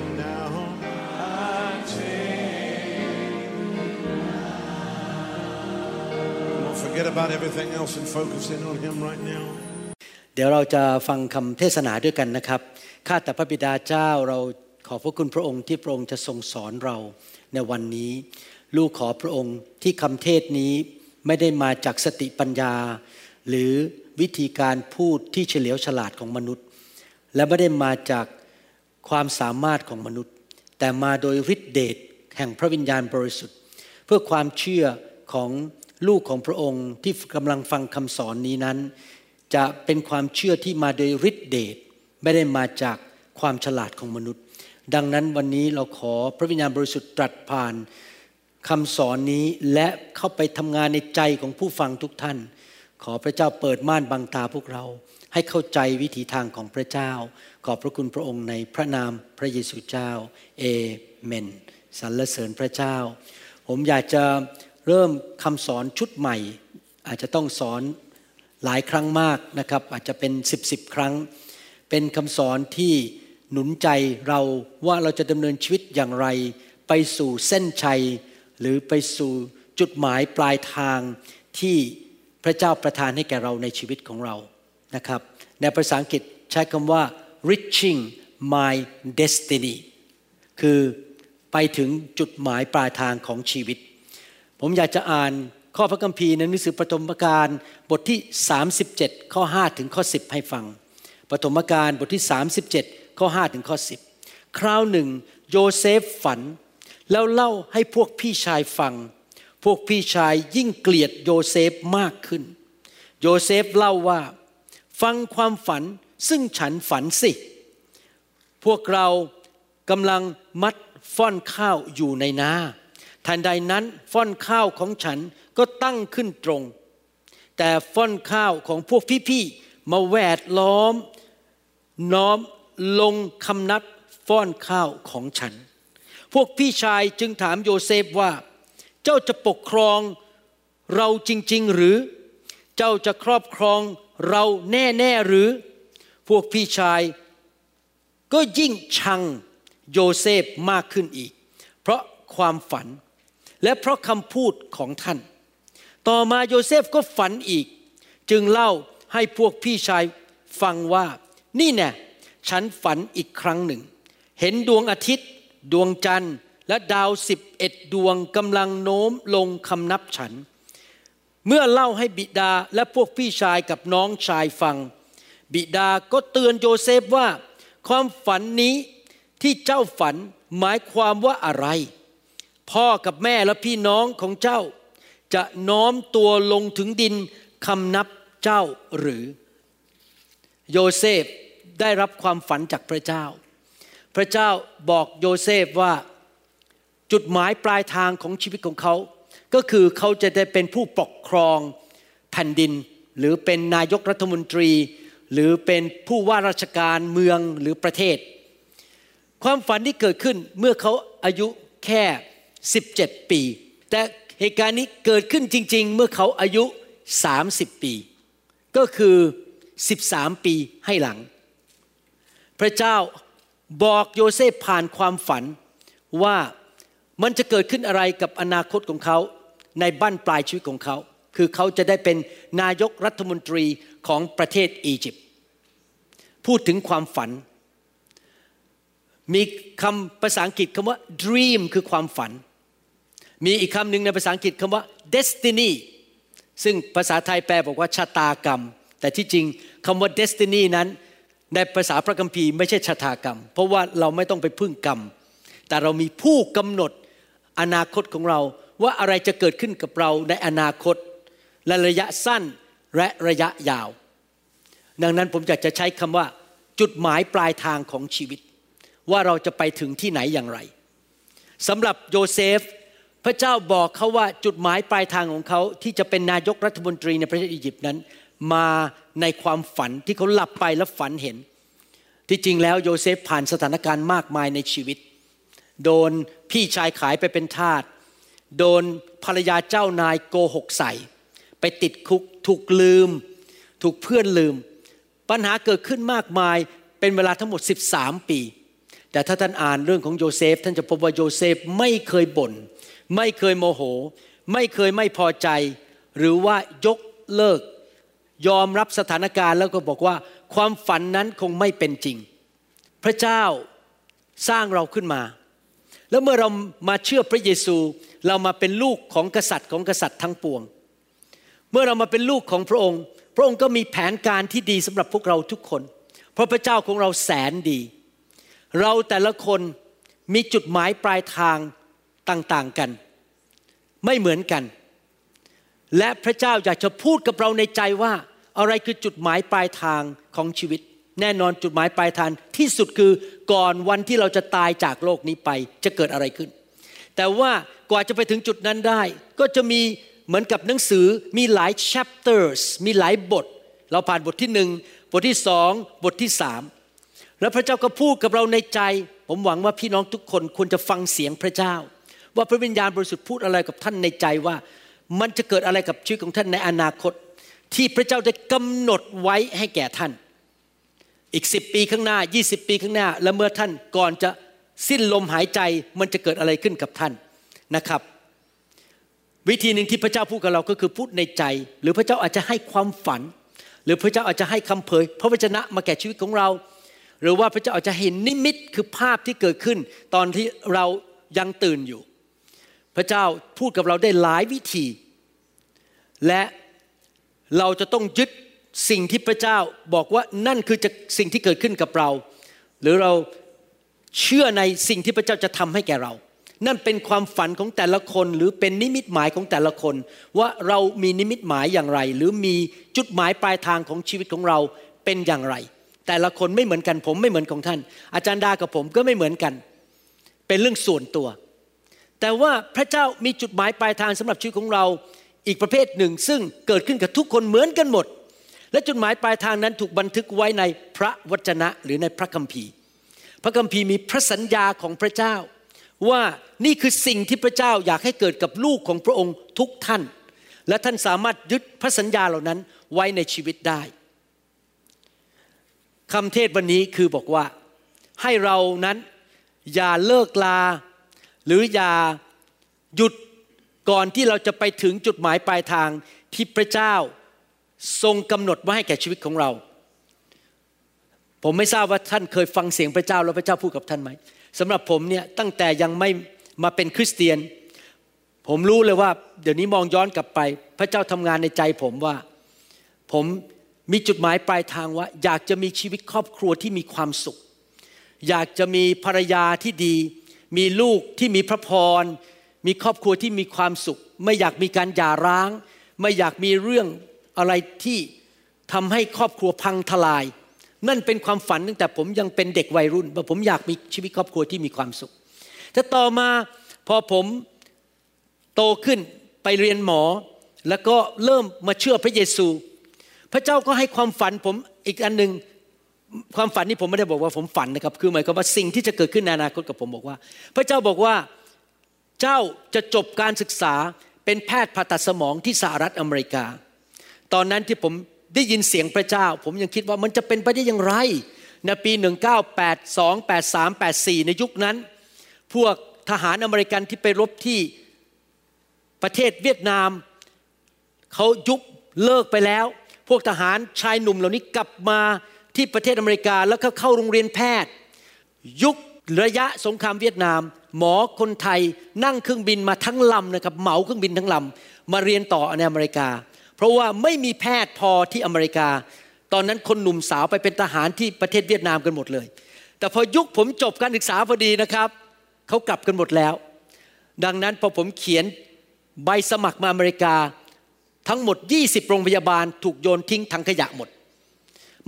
it now. I take it now. Don't forget about everything else and focus in on him right now. เดี๋ยวเราจะฟังคำเทศนาด้วยกันนะครับข้าแต่พระบิดาเจ้าเราขอบพระคุณพระองค์ที่พระองค์จะทรงสอนเราในวันนี้ลูกขอพระองค์ที่คำเทศนี้ไม่ได้มาจากสติปัญญาหรือวิธีการพูดที่เฉลียวฉลาดของมนุษย์และไม่ได้มาจากความสามารถของมนุษย์แต่มาโดยฤทธิเดชแห่งพระวิญญาณบริสุทธิ์เพื่อความเชื่อของลูกของพระองค์ที่กำลังฟังคำสอนนี้นั้นจะเป็นความเชื่อที่มาโดยฤทธิเดชไม่ได้มาจากความฉลาดของมนุษย์ดังนั้นวันนี้เราขอพระวิญญาณบริสุทธิ์ตรัสผ่านคำสอนนี้และเข้าไปทำงานในใจของผู้ฟังทุกท่านขอพระเจ้าเปิดม่านบังตาพวกเราให้เข้าใจวิถีทางของพระเจ้าขอบพระคุณพระองค์ในพระนามพระเยซูเจ้าเอเมนสรรเสริญพระเจ้าผมอยากจะเริ่มคำสอนชุดใหม่อาจจะต้องสอนหลายครั้งมากนะครับอาจจะเป็น10ครั้งเป็นคำสอนที่หนุนใจเราว่าเราจะดำเนินชีวิตอย่างไรไปสู่เส้นชัยหรือไปสู่จุดหมายปลายทางที่พระเจ้าประทานให้แก่เราในชีวิตของเรานะครับในภาษาอังกฤษใช้คำว่า reaching my destiny คือไปถึงจุดหมายปลายทางของชีวิตผมอยากจะอ่านข้อพระคัมภีร์ในหนังสือปฐมกาลบทที่37ข้อ5ถึงข้อ10ให้ฟังปฐมกาลบทที่37ข้อ5ถึงข้อ10คราวหนึ่งโยเซฟฝันแล้วเล่าให้พวกพี่ชายฟังพวกพี่ชายยิ่งเกลียดโยเซฟมากขึ้นโยเซฟเล่าว่าฟังความฝันซึ่งฉันฝันสิพวกเรากำลังมัดฟ่อนข้าวอยู่ในนาทันใดนั้นฟ่อนข้าวของฉันก็ตั้งขึ้นตรงแต่ฟ่อนข้าวของพวกพี่ๆมาแวดล้อมน้อมลงคำนับฟ่อนข้าวของฉันพวกพี่ชายจึงถามโยเซฟว่าเจ้าจะปกครองเราจริงๆหรือเจ้าจะครอบครองเราแน่ๆหรือพวกพี่ชายก็ยิ่งชังโยเซฟมากขึ้นอีกเพราะความฝันและเพราะคำพูดของท่านต่อมาโยเซฟก็ฝันอีกจึงเล่าให้พวกพี่ชายฟังว่านี่แน่ฉันฝันอีกครั้งหนึ่งเห็นดวงอาทิตย์ดวงจันทร์และดาว11ดวงกำลังโน้มลงคำนับฉันเมื่อเล่าให้บิดาและพวกพี่ชายกับน้องชายฟังบิดาก็เตือนโยเซฟว่าความฝันนี้ที่เจ้าฝันหมายความว่าอะไรพ่อกับแม่และพี่น้องของเจ้าจะน้อมตัวลงถึงดินคำนับเจ้าหรือโยเซฟได้รับความฝันจากพระเจ้าพระเจ้าบอกโยเซฟว่าจุดหมายปลายทางของชีวิตของเขาก็คือเขาจะได้เป็นผู้ปกครองแผ่นดินหรือเป็นนายกรัฐมนตรีหรือเป็นผู้ว่าราชการเมืองหรือประเทศความฝันที่เกิดขึ้นเมื่อเขาอายุแค่17ปีแต่เหตุการณ์นี้เกิดขึ้นจริงๆเมื่อเขาอายุ30ปีก็คือ13ปีให้หลังพระเจ้าบอกโยเซฟผ่านความฝันว่ามันจะเกิดขึ้นอะไรกับอนาคตของเขาในบั้นปลายชีวิตของเขาคือเขาจะได้เป็นนายกรัฐมนตรีของประเทศอียิปต์พูดถึงความฝัน มีคำภาษาอังกฤษคำว่า dream คือความฝันมีอีกคำหนึ่งในภาษาอังกฤษคำว่า destiny ซึ่งภาษาไทยแปลบอกว่าชะตากรรมแต่ที่จริงคำว่า destiny นั้นในภาษาพระคัมภีร์ไม่ใช่ชะตากรรมเพราะว่าเราไม่ต้องไปพึ่งกรรมแต่เรามีผู้กำหนดอนาคตของเราว่าอะไรจะเกิดขึ้นกับเราในอนาคตและระยะสั้นและระยะยาวดังนั้นผมอยากจะใช้คำว่าจุดหมายปลายทางของชีวิตว่าเราจะไปถึงที่ไหนอย่างไรสำหรับโยเซฟพระเจ้าบอกเขาว่าจุดหมายปลายทางของเขาที่จะเป็นนายกรัฐมนตรีในประเทศอียิปต์นั้นมาในความฝันที่เขาหลับไปแล้วฝันเห็นที่จริงแล้วโยเซฟผ่านสถานการณ์มากมายในชีวิตโดนพี่ชายขายไปเป็นทาสโดนภรรยาเจ้านายโกหกใส่ไปติดคุกถูกลืมถูกเพื่อนลืมปัญหาเกิดขึ้นมากมายเป็นเวลาทั้งหมด13ปีแต่ถ้าท่านอ่านเรื่องของโยเซฟท่านจะพบว่าโยเซฟไม่เคยบ่นไม่เคยโมโหไม่เคยไม่พอใจหรือว่ายกเลิกยอมรับสถานการณ์แล้วก็บอกว่าความฝันนั้นคงไม่เป็นจริงพระเจ้าสร้างเราขึ้นมาแล้วเมื่อเรามาเชื่อพระเยซูเรามาเป็นลูกของกษัตริย์ทั้งปวงเมื่อเรามาเป็นลูกของพระองค์ก็มีแผนการที่ดีสำหรับพวกเราทุกคนเพราะพระเจ้าของเราแสนดีเราแต่ละคนมีจุดหมายปลายทางต่างๆกันไม่เหมือนกันและพระเจ้าอยากจะพูดกับเราในใจว่าอะไรคือจุดหมายปลายทางของชีวิตแน่นอนจุดหมายปลายทางที่สุดคือก่อนวันที่เราจะตายจากโลกนี้ไปจะเกิดอะไรขึ้นแต่ว่ากว่าจะไปถึงจุดนั้นได้ก็จะมีเหมือนกับหนังสือมีหลาย chapters มีหลายบทเราผ่านบทที่1บทที่2บทที่3แล้วพระเจ้าก็พูดกับเราในใจผมหวังว่าพี่น้องทุกคนควรจะฟังเสียงพระเจ้าว่าพระวิญญาณบริสุทธิ์พูดอะไรกับท่านในใจว่ามันจะเกิดอะไรกับชีวิตของท่านในอนาคตที่พระเจ้าได้กำหนดไว้ให้แก่ท่านอีก10ปีข้างหน้า20ปีข้างหน้าและเมื่อท่านก่อนจะสิ้นลมหายใจมันจะเกิดอะไรขึ้นกับท่านนะครับวิธีหนึ่งที่พระเจ้าพูดกับเราก็คือพูดในใจหรือพระเจ้าอาจจะให้ความฝันหรือพระเจ้าอาจจะให้คำเผยพระวจนะมาแก่ชีวิตของเราหรือว่าพระเจ้าอาจจะเห็นนิมิตคือภาพที่เกิดขึ้นตอนที่เรายังตื่นอยู่พระเจ้าพูดกับเราได้หลายวิธีและเราจะต้องยึดสิ่งที่พระเจ้าบอกว่านั่นคือจะสิ่งที่เกิดขึ้นกับเราหรือเราเชื่อในสิ่งที่พระเจ้าจะทำให้แก่เรานั่นเป็นความฝันของแต่ละคนหรือเป็นนิมิตหมายของแต่ละคนว่าเรามีนิมิตหมายอย่างไรหรือมีจุดหมายปลายทางของชีวิตของเราเป็นอย่างไรแต่ละคนไม่เหมือนกันผมไม่เหมือนของท่านอาจารย์ดากับผมก็ไม่เหมือนกันเป็นเรื่องส่วนตัวแต่ว่าพระเจ้ามีจุดหมายปลายทางสำหรับชีวิตของเราอีกประเภทหนึ่งซึ่งเกิดขึ้นกับทุกคนเหมือนกันหมดและจุดหมายปลายทางนั้นถูกบันทึกไว้ในพระวจนะหรือในพระคัมภีร์พระคัมภีร์มีพระสัญญาของพระเจ้าว่านี่คือสิ่งที่พระเจ้าอยากให้เกิดกับลูกของพระองค์ทุกท่านและท่านสามารถยึดพระสัญญาเหล่านั้นไว้ในชีวิตได้คำเทศวันนี้คือบอกว่าให้เรานั้นอย่าเลิกลาหรืออย่าหยุดก่อนที่เราจะไปถึงจุดหมายปลายทางที่พระเจ้าทรงกำหนดไว้ให้แก่ชีวิตของเราผมไม่ทราบว่าท่านเคยฟังเสียงพระเจ้าแล้วพระเจ้าพูดกับท่านไหมสำหรับผมเนี่ยตั้งแต่ยังไม่มาเป็นคริสเตียนผมรู้เลยว่าเดี๋ยวนี้มองย้อนกลับไปพระเจ้าทำงานในใจผมว่าผมมีจุดหมายปลายทางว่าอยากจะมีชีวิตครอบครัวที่มีความสุขอยากจะมีภรรยาที่ดีมีลูกที่มีพระพรมีครอบครัวที่มีความสุขไม่อยากมีการหย่าร้างไม่อยากมีเรื่องอะไรที่ทำให้ครอบครัวพังทลายนั่นเป็นความฝันตั้งแต่ผมยังเป็นเด็กวัยรุ่นว่าผมอยากมีชีวิตครอบครัวที่มีความสุขแต่ต่อมาพอผมโตขึ้นไปเรียนหมอแล้วก็เริ่มมาเชื่อพระเยซูพระเจ้าก็ให้ความฝันผมอีกอันนึงความฝันนี่ผมไม่ได้บอกว่าผมฝันนะครับคือหมายความว่าสิ่งที่จะเกิดขึ้นในอนาคตกับผมบอกว่าพระเจ้าบอกว่าเจ้าจะจบการศึกษาเป็นแพทย์ผ่าตัดสมองที่สหรัฐอเมริกาตอนนั้นที่ผมได้ยินเสียงพระเจ้าผมยังคิดว่ามันจะเป็นไปได้อย่างไรในปี1982 83 84ในยุคนั้นพวกทหารอเมริกันที่ไปรบที่ประเทศเวียดนามเขายุบเลิกไปแล้วพวกทหารชายหนุ่มเหล่านี้กลับมาที่ประเทศอเมริกาแล้วก็เข้าโรงเรียนแพทย์ยุค ระยะสงครามเวียดนามหมอคนไทยนั่งเครื่องบินมาทั้งลำนะครับเหมาเครื่องบินทั้งลำมาเรียนต่อในอเมริกาเพราะว่าไม่มีแพทย์พอที่อเมริกาตอนนั้นคนหนุ่มสาวไปเป็นทหารที่ประเทศเวียดนามกันหมดเลยแต่พอยุคผมจบการศึกษาพอดีนะครับเขากลับกันหมดแล้วดังนั้นพอผมเขียนใบสมัครมาอเมริกาทั้งหมด20โรงพยาบาลถูกโยนทิ้งถังขยะหมด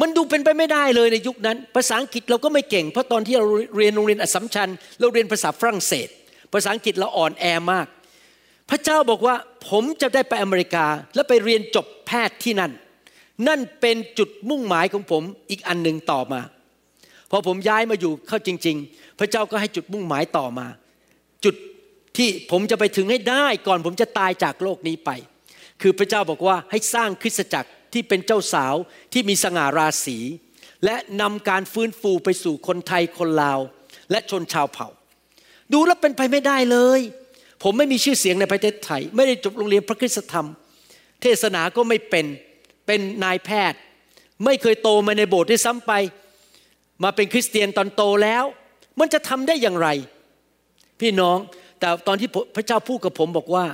มันดูเป็นไปไม่ได้เลยในยุคนั้นภาษาอังกฤษเราก็ไม่เก่งเพราะตอนที่เราเรียนโรงเรียนอัสสัมชัญเราเรียนภาษาฝรั่งเศสภาษาอังกฤษเราอ่อนแอมากพระเจ้าบอกว่าผมจะได้ไปอเมริกาและไปเรียนจบแพทย์ที่นั่นเป็นจุดมุ่งหมายของผมอีกอันนึงต่อมาพอผมย้ายมาอยู่เข้าจริงๆพระเจ้าก็ให้จุดมุ่งหมายต่อมาจุดที่ผมจะไปถึงให้ได้ก่อนผมจะตายจากโลกนี้ไปคือพระเจ้าบอกว่าให้สร้างคริสตจักรที่เป็นเจ้าสาวที่มีสง่าราศีและนำการฟื้นฟูไปสู่คนไทยคนลาวและชนชาวเผ่าดูแล้วเป็นไปไม่ได้เลยผมไม่มีชื่อเสียงในประเทศไทยไม่ได้จบโรงเรียนพระคริสตธรรมเทศนาก็ไม่เป็นนายแพทย์ไม่เคยโตมาในโบสถ์ด้วยซ้ำไปมาเป็นคริสเตียนตอนโตแล้วมันจะทำได้อย่างไรพี่น้องแต่ตอนที่พระเจ้าพูดกับผมบอกว่า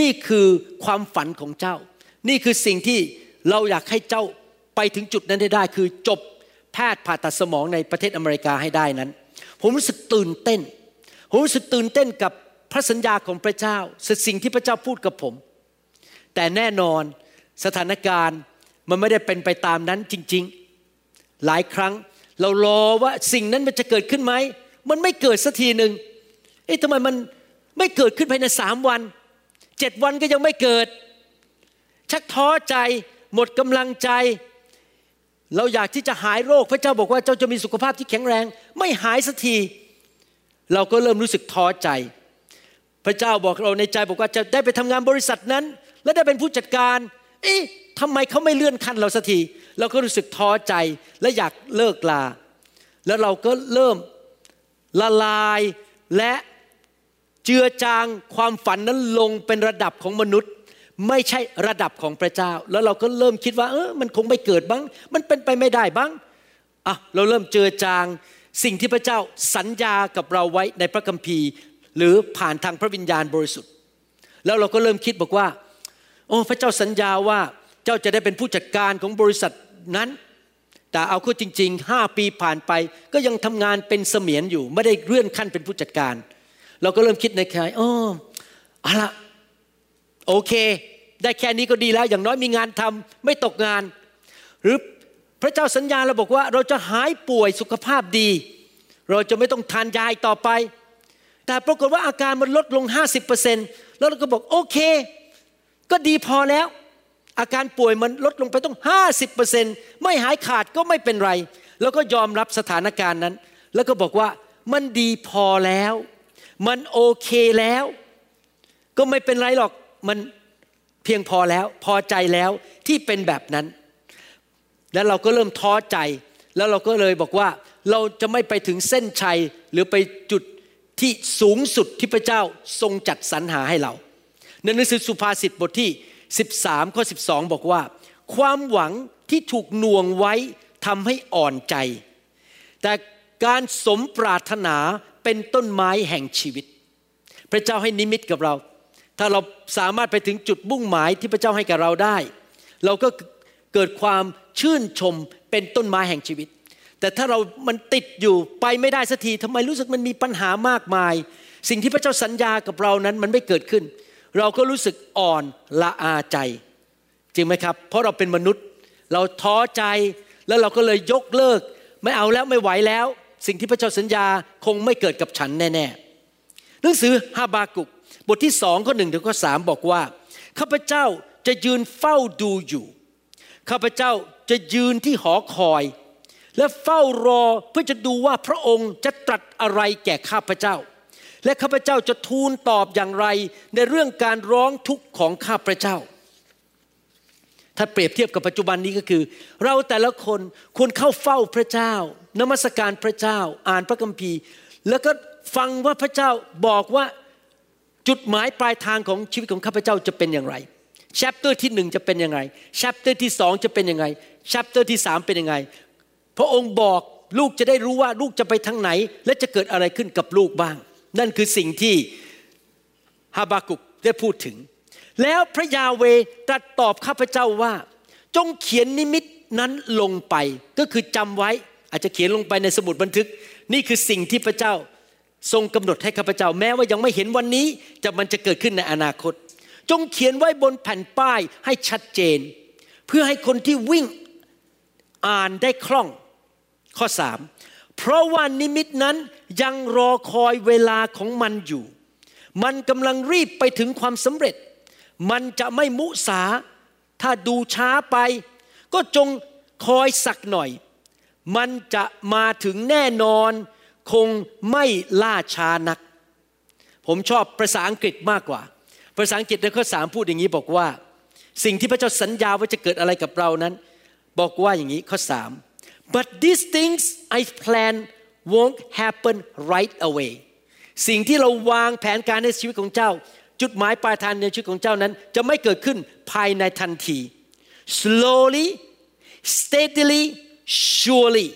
นี่คือความฝันของเจ้านี่คือสิ่งที่เราอยากให้เจ้าไปถึงจุดนั้นได้คือจบแพทย์ผ่าตัดสมองในประเทศอเมริกาให้ได้นั้นผมรู้สึกตื่นเต้นกับพระสัญญาของพระเจ้าสิ่งที่พระเจ้าพูดกับผมแต่แน่นอนสถานการณ์มันไม่ได้เป็นไปตามนั้นจริงๆหลายครั้งเรารอว่าสิ่งนั้นมันจะเกิดขึ้นไหมมันไม่เกิดสักทีนึงทำไมมันไม่เกิดขึ้นภายใน3วัน7วันก็ยังไม่เกิดชักท้อใจหมดกำลังใจเราอยากที่จะหายโรคพระเจ้าบอกว่าเจ้าจะมีสุขภาพที่แข็งแรงไม่หายสักทีเราก็เริ่มรู้สึกท้อใจพระเจ้าบอกเราในใจบอกว่าจะได้ไปทำงานบริษัทนั้นและได้เป็นผู้จัดการทำไมเขาไม่เลื่อนขั้นเราสักทีเราก็รู้สึกท้อใจและอยากเลิกลาแล้วเราก็เริ่มละลายและเจือจางความฝันนั้นลงเป็นระดับของมนุษย์ไม่ใช่ระดับของพระเจ้าแล้วเราก็เริ่มคิดว่ามันคงไม่เกิดบ้างมันเป็นไปไม่ได้บ้างเราเริ่มเจือจางสิ่งที่พระเจ้าสัญญากับเราไว้ในพระคัมภีร์หรือผ่านทางพระวิญญาณบริสุทธิ์แล้วเราก็เริ่มคิดบอกว่าพระเจ้าสัญญาว่าเจ้าจะได้เป็นผู้จัดการของบริษัทนั้นแต่เอาเข้าจริงๆ5ปีผ่านไปก็ยังทำงานเป็นเสมียนอยู่ไม่ได้เลื่อนขั้นเป็นผู้จัดการเราก็เริ่มคิดในใจเอาล่ะโอเคได้แค่นี้ก็ดีแล้วอย่างน้อยมีงานทำไม่ตกงานหรือพระเจ้าสัญญาเราบอกว่าเราจะหายป่วยสุขภาพดีเราจะไม่ต้องทานยาต่อไปแต่ปรากฏว่าอาการมันลดลง 50% แล้วเราก็บอกโอเคก็ดีพอแล้วอาการป่วยมันลดลงไปต้อง 50% ไม่หายขาดก็ไม่เป็นไรแล้วก็ยอมรับสถานการณ์นั้นแล้วก็บอกว่ามันดีพอแล้วมันโอเคแล้วก็ไม่เป็นไรหรอกมันเพียงพอแล้วพอใจแล้วที่เป็นแบบนั้นแล้วเราก็เริ่มท้อใจแล้วเราก็เลยบอกว่าเราจะไม่ไปถึงเส้นชัยหรือไปจุดที่สูงสุดที่พระเจ้าทรงจัดสรรหาให้เราในหนังสือสุภาษิตบทที่13ข้อ12บอกว่าความหวังที่ถูกหน่วงไว้ทำให้อ่อนใจแต่การสมปรารถนาเป็นต้นไม้แห่งชีวิตพระเจ้าให้นิมิตกับเราถ้าเราสามารถไปถึงจุดมุ่งหมายที่พระเจ้าให้กับเราได้เราก็เกิดความชื่นชมเป็นต้นไม้แห่งชีวิตแต่ถ้าเรามันติดอยู่ไปไม่ได้สักทีทำไมรู้สึกมันมีปัญหามากมายสิ่งที่พระเจ้าสัญญากับเรานั้นมันไม่เกิดขึ้นเราก็รู้สึกอ่อนละอาใจจริงไหมครับเพราะเราเป็นมนุษย์เราท้อใจแล้วเราก็เลยยกเลิกไม่เอาแล้วไม่ไหวแล้วสิ่งที่พระเจ้าสัญญาคงไม่เกิดกับฉันแน่ๆหนังสือฮาบากุกบทที่2ข้อ1ถึงข้อ3บอกว่าข้าพเจ้าจะยืนเฝ้าดูอยู่ข้าพเจ้าจะยืนที่หอคอยและเฝ้ารอเพื่อจะดูว่าพระองค์จะตรัสอะไรแก่ข้าพเจ้าและข้าพเจ้าจะทูลตอบอย่างไรในเรื่องการร้องทุกข์ของข้าพเจ้าถ้าเปรียบเทียบกับปัจจุบันนี้ก็คือเราแต่ละคนควรเข้าเฝ้าพระเจ้านมัสการพระเจ้าอ่านพระคัมภีร์แล้วก็ฟังว่าพระเจ้าบอกว่าจุดหมายปลายทางของชีวิตของข้าพเจ้าจะเป็นอย่างไร chapter ที่1จะเป็นยังไง chapter ที่2จะเป็นยังไง chapter ที่3เป็นยังไงพระองค์บอก ลูกจะได้รู้ว่าลูกจะไปทางไหนและจะเกิดอะไรขึ้นกับลูกบ้างนั่นคือสิ่งที่ฮาบากุกได้พูดถึงแล้วพระยาเวห์ตรัสตอบข้าพเจ้าว่าจงเขียนนิมิตนั้นลงไปก็คือจำไว้อาจจะเขียนลงไปในสมุดบันทึกนี่คือสิ่งที่พระเจ้าทรงกำหนดให้ข้าพเจ้าแม้ว่ายังไม่เห็นวันนี้แต่มันจะเกิดขึ้นในอนาคตจงเขียนไว้บนแผ่นป้ายให้ชัดเจนเพื่อให้คนที่วิ่งอ่านได้คล่องข้อ3เพราะว่านิมิตนั้นยังรอคอยเวลาของมันอยู่มันกำลังรีบไปถึงความสำเร็จมันจะไม่มุสาถ้าดูช้าไปก็จงคอยสักหน่อยมันจะมาถึงแน่นอนคงไม่ล่าช้านักผมชอบภาษาอังกฤษมากกว่าภาษาอังกฤษในข้อ3พูดอย่างนี้บอกว่าสิ่งที่พระเจ้าสัญญาว่าจะเกิดอะไรกับเรานั้นบอกว่าอย่างนี้ข้อ3 but these things I plan won't happen right away สิ่งที่เราวางแผนการในชีวิตของเจ้าจุดหมายปลายทางในชีวิตของเจ้านั้นจะไม่เกิดขึ้นภายในทันที slowly steadily surely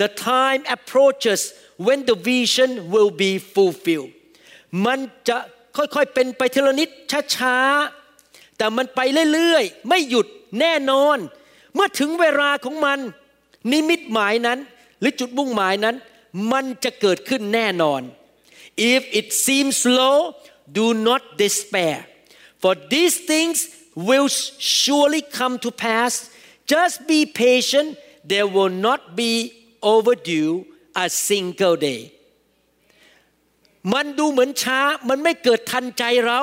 the time approaches when the vision will be fulfilled มันจะค่อยๆเป็นไปทีละนิดช้าๆแต่มันไปเรื่อยๆไม่หยุดแน่นอนเมื่อถึงเวลาของมันนิมิตหมายนั้นหรือจุดมุ่งหมายนั้นมันจะเกิดขึ้นแน่นอน if it seems slow do not despair for these things will surely come to pass just be patient there will not be overdue a single dayมันดูเหมือนช้ามันไม่เกิดทันใจเรา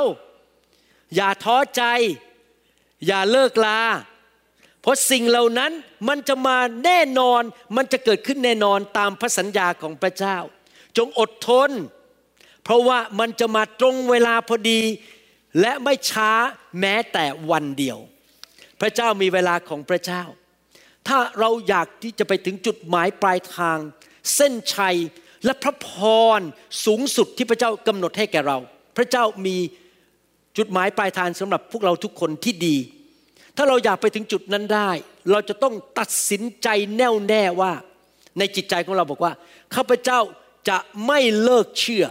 อย่าท้อใจอย่าเลิกลาเพราะสิ่งเหล่านั้นมันจะมาแน่นอนมันจะเกิดขึ้นแน่นอนตามพระสัญญาของพระเจ้าจงอดทนเพราะว่ามันจะมาตรงเวลาพอดีและไม่ช้าแม้แต่วันเดียวพระเจ้ามีเวลาของพระเจ้าถ้าเราอยากที่จะไปถึงจุดหมายปลายทางเส้นชัยและพระพรสูงสุดที่พระเจ้ากำหนดให้แก่เราพระเจ้ามีจุดหมายปลายทางสำหรับพวกเราทุกคนที่ดีถ้าเราอยากไปถึงจุดนั้นได้เราจะต้องตัดสินใจแน่วแน่ว่าในจิตใจของเราบอกว่าข้าพเจ้าจะไม่เลิกเชื่อ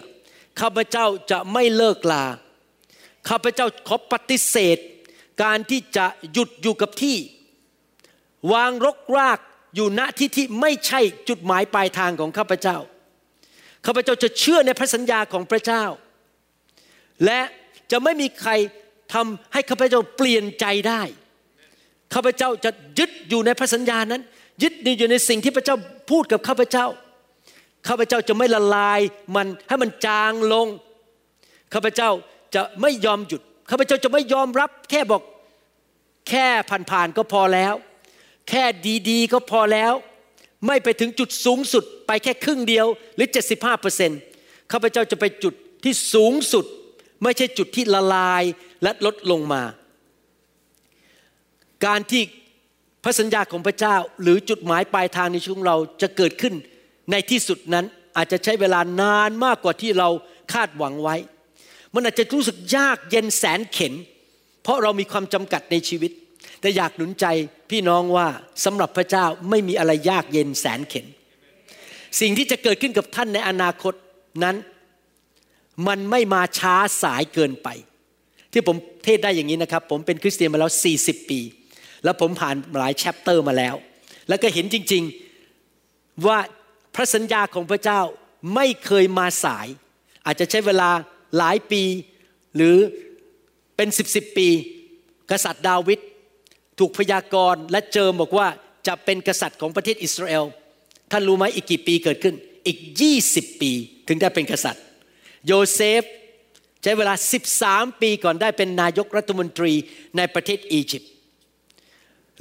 ข้าพเจ้าจะไม่เลิกลาข้าพเจ้าขอปฏิเสธการที่จะหยุดอยู่กับที่วางรกรากอยู่ณที่ที่ไม่ใช่จุดหมายปลายทางของข้าพเจ้าข้าพเจ้าจะเชื่อในพระสัญญาของพระเจ้าและจะไม่มีใครทำให้ข้าพเจ้าเปลี่ยนใจได้ข้าพเจ้าจะยึดอยู่ในพระสัญญานั้นยึดอยู่ในสิ่งที่พระเจ้าพูดกับข้าพเจ้าข้าพเจ้าจะไม่ละลายมันให้มันจางลงข้าพเจ้าจะไม่ยอมหยุดข้าพเจ้าจะไม่ยอมรับแค่บอกแค่ผ่านๆก็พอแล้วแค่ดีๆก็พอแล้วไม่ไปถึงจุดสูงสุดไปแค่ครึ่งเดียวหรือ 75% ข้าพเจ้าจะไปจุดที่สูงสุดไม่ใช่จุดที่ละลายและลดลงมาการที่พระสัญญาของพระเจ้าหรือจุดหมายปลายทางในชีวิตเราจะเกิดขึ้นในที่สุดนั้นอาจจะใช้เวลานานมากกว่าที่เราคาดหวังไว้มันอาจจะรู้สึกยากเย็นแสนเข็ญเพราะเรามีความจำกัดในชีวิตแต่อยากหนุนใจพี่น้องว่าสำหรับพระเจ้าไม่มีอะไรยากเย็นแสนเข็ญสิ่งที่จะเกิดขึ้นกับท่านในอนาคตนั้นมันไม่มาช้าสายเกินไปที่ผมเทศได้อย่างนี้นะครับผมเป็นคริสเตียนมาแล้ว40ปีแล้วผมผ่านหลายแชปเตอร์มาแล้วแล้วก็เห็นจริงๆว่าพระสัญญาของพระเจ้าไม่เคยมาสายอาจจะใช้เวลาหลายปีหรือเป็น10ปีกษัตริย์ดาวิดถูกพยากรณ์และเจิมบอกว่าจะเป็นกษัตริย์ของประเทศอิสราเอลท่านรู้ไหมอีกกี่ปีเกิดขึ้นอีก20ปีถึงได้เป็นกษัตริย์โยเซฟใช้เวลา13ปีก่อนได้เป็นนายกรัฐมนตรีในประเทศอียิปต์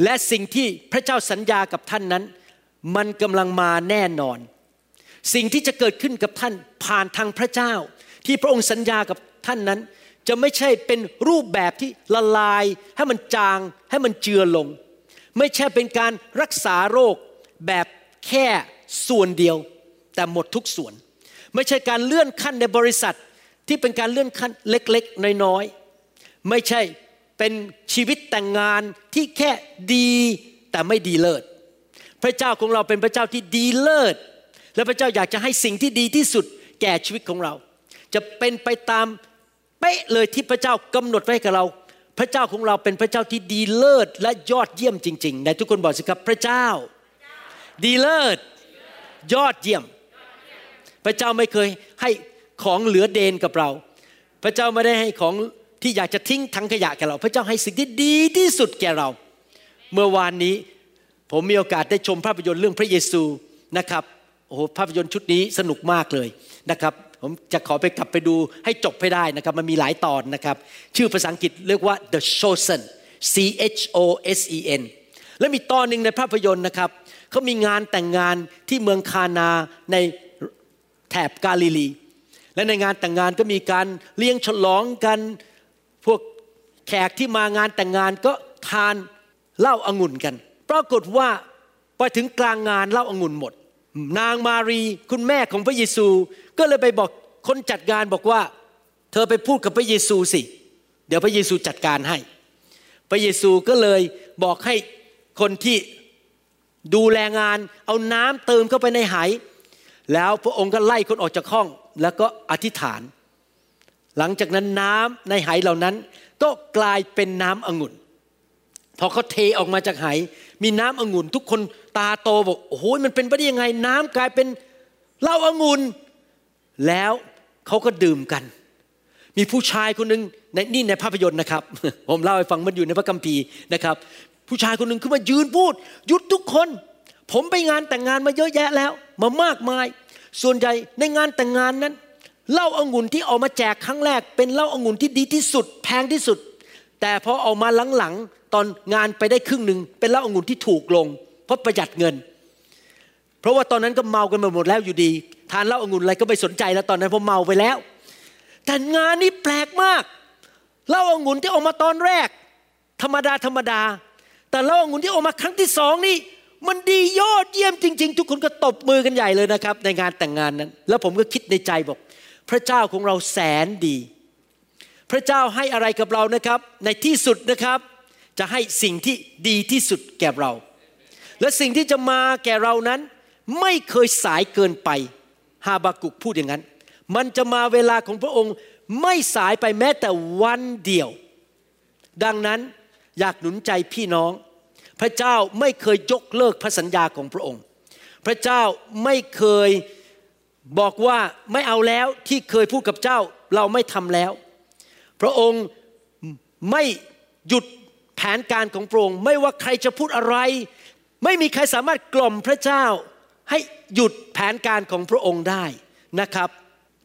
และสิ่งที่พระเจ้าสัญญากับท่านนั้นมันกำลังมาแน่นอนสิ่งที่จะเกิดขึ้นกับท่านผ่านทางพระเจ้าที่พระองค์สัญญากับท่านนั้นจะไม่ใช่เป็นรูปแบบที่ละลายให้มันจางให้มันเจือลงไม่ใช่เป็นการรักษาโรคแบบแค่ส่วนเดียวแต่หมดทุกส่วนไม่ใช่การเลื่อนขั้นในบริษัทที่เป็นการเลื่อนขั้นเล็กๆน้อยๆไม่ใช่เป็นชีวิตแต่งงานที่แค่ดีแต่ไม่ดีเลิศ พระเจ้าของเราเป็นพระเจ้าที่ดีเลิศและพระเจ้าอยากจะให้สิ่งที่ดีที่สุดแก่ชีวิตของเราจะเป็นไปตามเป๊ะเลยที่พระเจ้ากำหนดไว้กับเราพระเจ้าของเราเป็นพระเจ้าที่ดีเลิศและยอดเยี่ยมจริงๆไหนทุกคนบอกสิครับพระเจ้าดีเลิศยอดเยี่ยมพระเจ้าไม่เคยให้ของเหลือเดนกับเราพระเจ้าไม่ได้ให้ของที่อยากจะทิ้งถังขยะแก่เราพระเจ้าให้สิ่งที่ดีที่สุดแก่เราเมื่อวานนี้ผมมีโอกาสได้ชมภาพยนตร์เรื่องพระเยซูนะครับโอ้โหภาพยนตร์ชุดนี้สนุกมากเลยนะครับผมจะขอไปกลับไปดูให้จบให้ได้นะครับมันมีหลายตอนนะครับชื่อภาษาอังกฤษเรียกว่า The Chosen C H O S E N และมีตอนนึงในภาพยนตร์นะครับเขามีงานแต่งงานที่เมืองคานาในแถบกาลิลีและในงานแต่งงานก็มีการเลี้ยงฉลองกันพวกแขกที่มางานแต่งงานก็ทานเหล้าองุ่นกันปรากฏว่าพอถึงกลางงานเหล้าองุ่นหมดนางมารีคุณแม่ของพระเยซูก็เลยไปบอกคนจัดงานบอกว่าเธอไปพูดกับพระเยซูสิเดี๋ยวพระเยซูจัดการให้พระเยซูก็เลยบอกให้คนที่ดูแลงานเอาน้ำเติมเข้าไปในไหแล้วพระองค์ก็ไล่คนออกจากห้องแล้วก็อธิษฐานหลังจากนั้นน้ำในไหเหล่านั้นก็กลายเป็นน้ำองุ่นพอเขาเทออกมาจากไหมีน้ำองุ่นทุกคนตาโตบอกโอ้โหมันเป็นไปได้ยังไงน้ำกลายเป็นเหล้าองุ่นแล้วเขาก็ดื่มกันมีผู้ชายคนนึงนี่ในภาพยนตร์นะครับผมเล่าให้ฟังมันอยู่ในพระคัมภีร์นะครับผู้ชายคนนึงขึ้นมายืนพูดหยุดทุกคนผมไปงานแต่งงานมาเยอะแยะแล้วมามากมายส่วนใหญ่ในงานแต่งงานนั้นเหล้าองุ่นที่ออกมาแจกครั้งแรกเป็นเหล้าองุ่นที่ดีที่สุดแพงที่สุดแต่พอออกมาหลังๆตอนงานไปได้ครึ่งนึงเป็นเหล้าองุ่นที่ถูกลงเพราะประหยัดเงินเพราะว่าตอนนั้นก็เมากันหมดแล้วอยู่ดีทานเหล้าองุ่นอะไรก็ไม่สนใจแล้วตอนนั้นเพราะเมาไปแล้วแต่งานนี้แปลกมากเหล้าองุ่นที่ออกมาตอนแรกธรรมดาแต่เหล้าองุ่นที่ออกมาครั้งที่2นี่มันดียอดเยี่ยมจริงๆทุกคนก็ตบมือกันใหญ่เลยนะครับในงานแต่งงานนั้นแล้วผมก็คิดในใจบอกพระเจ้าของเราแสนดีพระเจ้าให้อะไรกับเรานะครับในที่สุดนะครับจะให้สิ่งที่ดีที่สุดแก่เราและสิ่งที่จะมาแก่เรานั้นไม่เคยสายเกินไปฮาบากุกพูดอย่างนั้นมันจะมาเวลาของพระองค์ไม่สายไปแม้แต่วันเดียวดังนั้นอยากหนุนใจพี่น้องพระเจ้าไม่เคยยกเลิกพระสัญญาของพระองค์พระเจ้าไม่เคยบอกว่าไม่เอาแล้วที่เคยพูดกับเจ้าเราไม่ทำแล้วพระองค์ไม่หยุดแผนการของพระองค์ไม่ว่าใครจะพูดอะไรไม่มีใครสามารถกล่อมพระเจ้าให้หยุดแผนการของพระองค์ได้นะครับ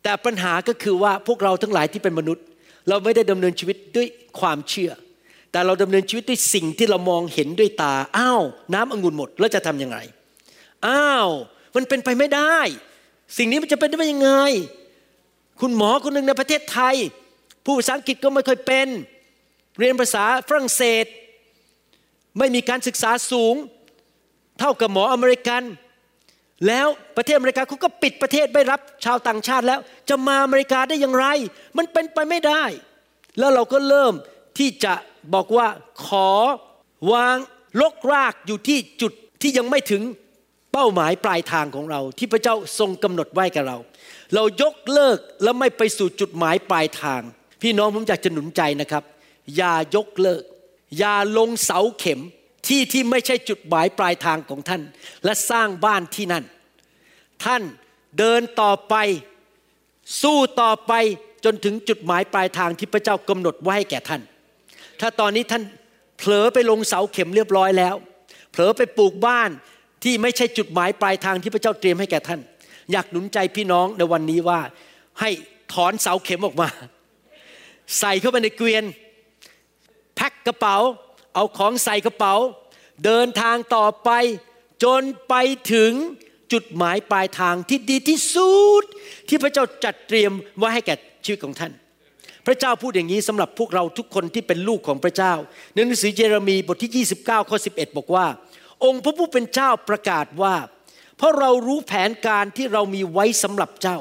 แต่ปัญหาก็คือว่าพวกเราทั้งหลายที่เป็นมนุษย์เราไม่ได้ดำเนินชีวิตด้วยความเชื่อแต่เราดำเนินชีวิตด้วยสิ่งที่เรามองเห็นด้วยตาอ้าวน้ำองุ่นหมดแล้วจะทำยังไงอ้าวมันเป็นไปไม่ได้สิ่งนี้มันจะเป็นได้ยังไงคุณหมอคนนึงในประเทศไทยพูดภาษาอังกฤษก็ไม่ค่อยเป็นเรียนภาษาฝรั่งเศสไม่มีการศึกษาสูงเท่ากับหมออเมริกันแล้วประเทศอเมริกาเขาก็ปิดประเทศไม่รับชาวต่างชาติแล้วจะมาอเมริกาได้อย่างไรมันเป็นไปไม่ได้แล้วเราก็เริ่มที่จะบอกว่าขอวางลกรากอยู่ที่จุดที่ยังไม่ถึงเป้าหมายปลายทางของเราที่พระเจ้าทรงกำหนดไว้กับเราเรายกเลิกและไม่ไปสู่จุดหมายปลายทางพี่น้องผมอยากจะหนุนใจนะครับอย่ายกเลิกอย่าลงเสาเข็มที่ไม่ใช่จุดหมายปลายทางของท่านและสร้างบ้านที่นั่นท่านเดินต่อไปสู้ต่อไปจนถึงจุดหมายปลายทางที่พระเจ้ากำหนดไว้ให้แก่ท่านถ้าตอนนี้ท่านเผลอไปลงเสาเข็มเรียบร้อยแล้วเผลอไปปลูกบ้านที่ไม่ใช่จุดหมายปลายทางที่พระเจ้าเตรียมให้แก่ท่านอยากหนุนใจพี่น้องในวันนี้ว่าให้ถอนเสาเข็มออกมาใส่เข้าไปในเกวียนแพ็คกระเป๋าเอาของใส่กระเป๋าเดินทางต่อไปจนไปถึงจุดหมายปลายทางที่ดีที่สุดที่พระเจ้าจัดเตรียมไว้ให้แก่ชีวิตของท่านพระเจ้าพูดอย่างนี้สำหรับพวกเราทุกคนที่เป็นลูกของพระเจ้าในหนังสือเยเรมีบทที่29ข้อ11บอกว่าองค์พระผู้เป็นเจ้าประกาศว่าเพราะเรารู้แผนการที่เรามีไว้สำหรับเจ้า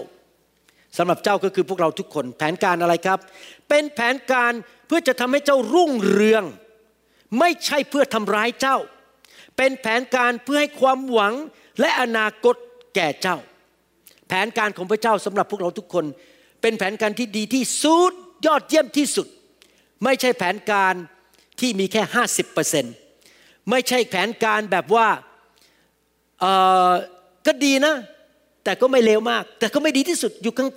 สำหรับเจ้าก็คือพวกเราทุกคนแผนการอะไรครับเป็นแผนการเพื่อจะทำให้เจ้ารุ่งเรืองไม่ใช่เพื่อทำร้ายเจ้า เป็นแผนการเพื่อให้ความหวังและอนาคตแก่เจ้าแผนการของพระเจ้าสำหรับพวกเราทุกคนเป็นแผนการที่ดีที่สุดยอดเยี่ยมที่สุดไม่ใช่แผนการที่มีแค่ 50% ไม่ใช่แผนการแบบว่าก็ดีนะแต่ก็ไม่เลวมากแต่ก็ไม่ดีที่สุดอยู่กลา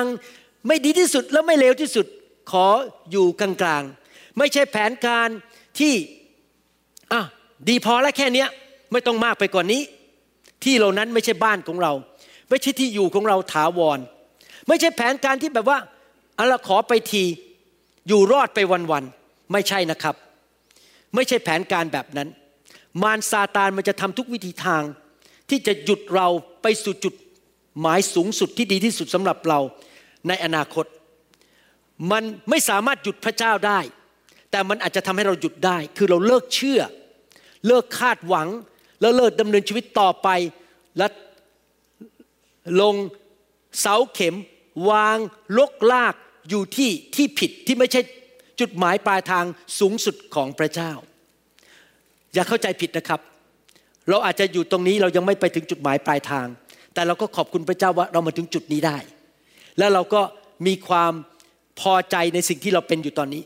งๆไม่ดีที่สุดแล้วไม่เลวที่สุดขออยู่กลางๆไม่ใช่แผนการที่ดีพอแล้วแค่นี้ไม่ต้องมากไปกว่านี้ที่เหล่านั้นไม่ใช่บ้านของเราไม่ใช่ที่อยู่ของเราถาวรไม่ใช่แผนการที่แบบว่าเอาละขอไปทีอยู่รอดไปวันๆไม่ใช่นะครับไม่ใช่แผนการแบบนั้นมารซาตานมันจะทำทุกวิธีทางที่จะหยุดเราไปสู่จุดหมายสูงสุดที่ดีที่สุดสำหรับเราในอนาคตมันไม่สามารถหยุดพระเจ้าได้แต่มันอาจจะทำให้เราหยุดได้คือเราเลิกเชื่อเลิกคาดหวังแล้วเลิกดำเนินชีวิตต่อไปและลงเสาเข็มวางลกลากอยู่ที่ผิดที่ไม่ใช่จุดหมายปลายทางสูงสุดของพระเจ้าอย่าเข้าใจผิดนะครับเราอาจจะอยู่ตรงนี้เรายังไม่ไปถึงจุดหมายปลายทางแต่เราก็ขอบคุณพระเจ้าว่าเรามาถึงจุดนี้ได้และเราก็มีความพอใจในสิ่งที่เราเป็นอยู่ตอนนี้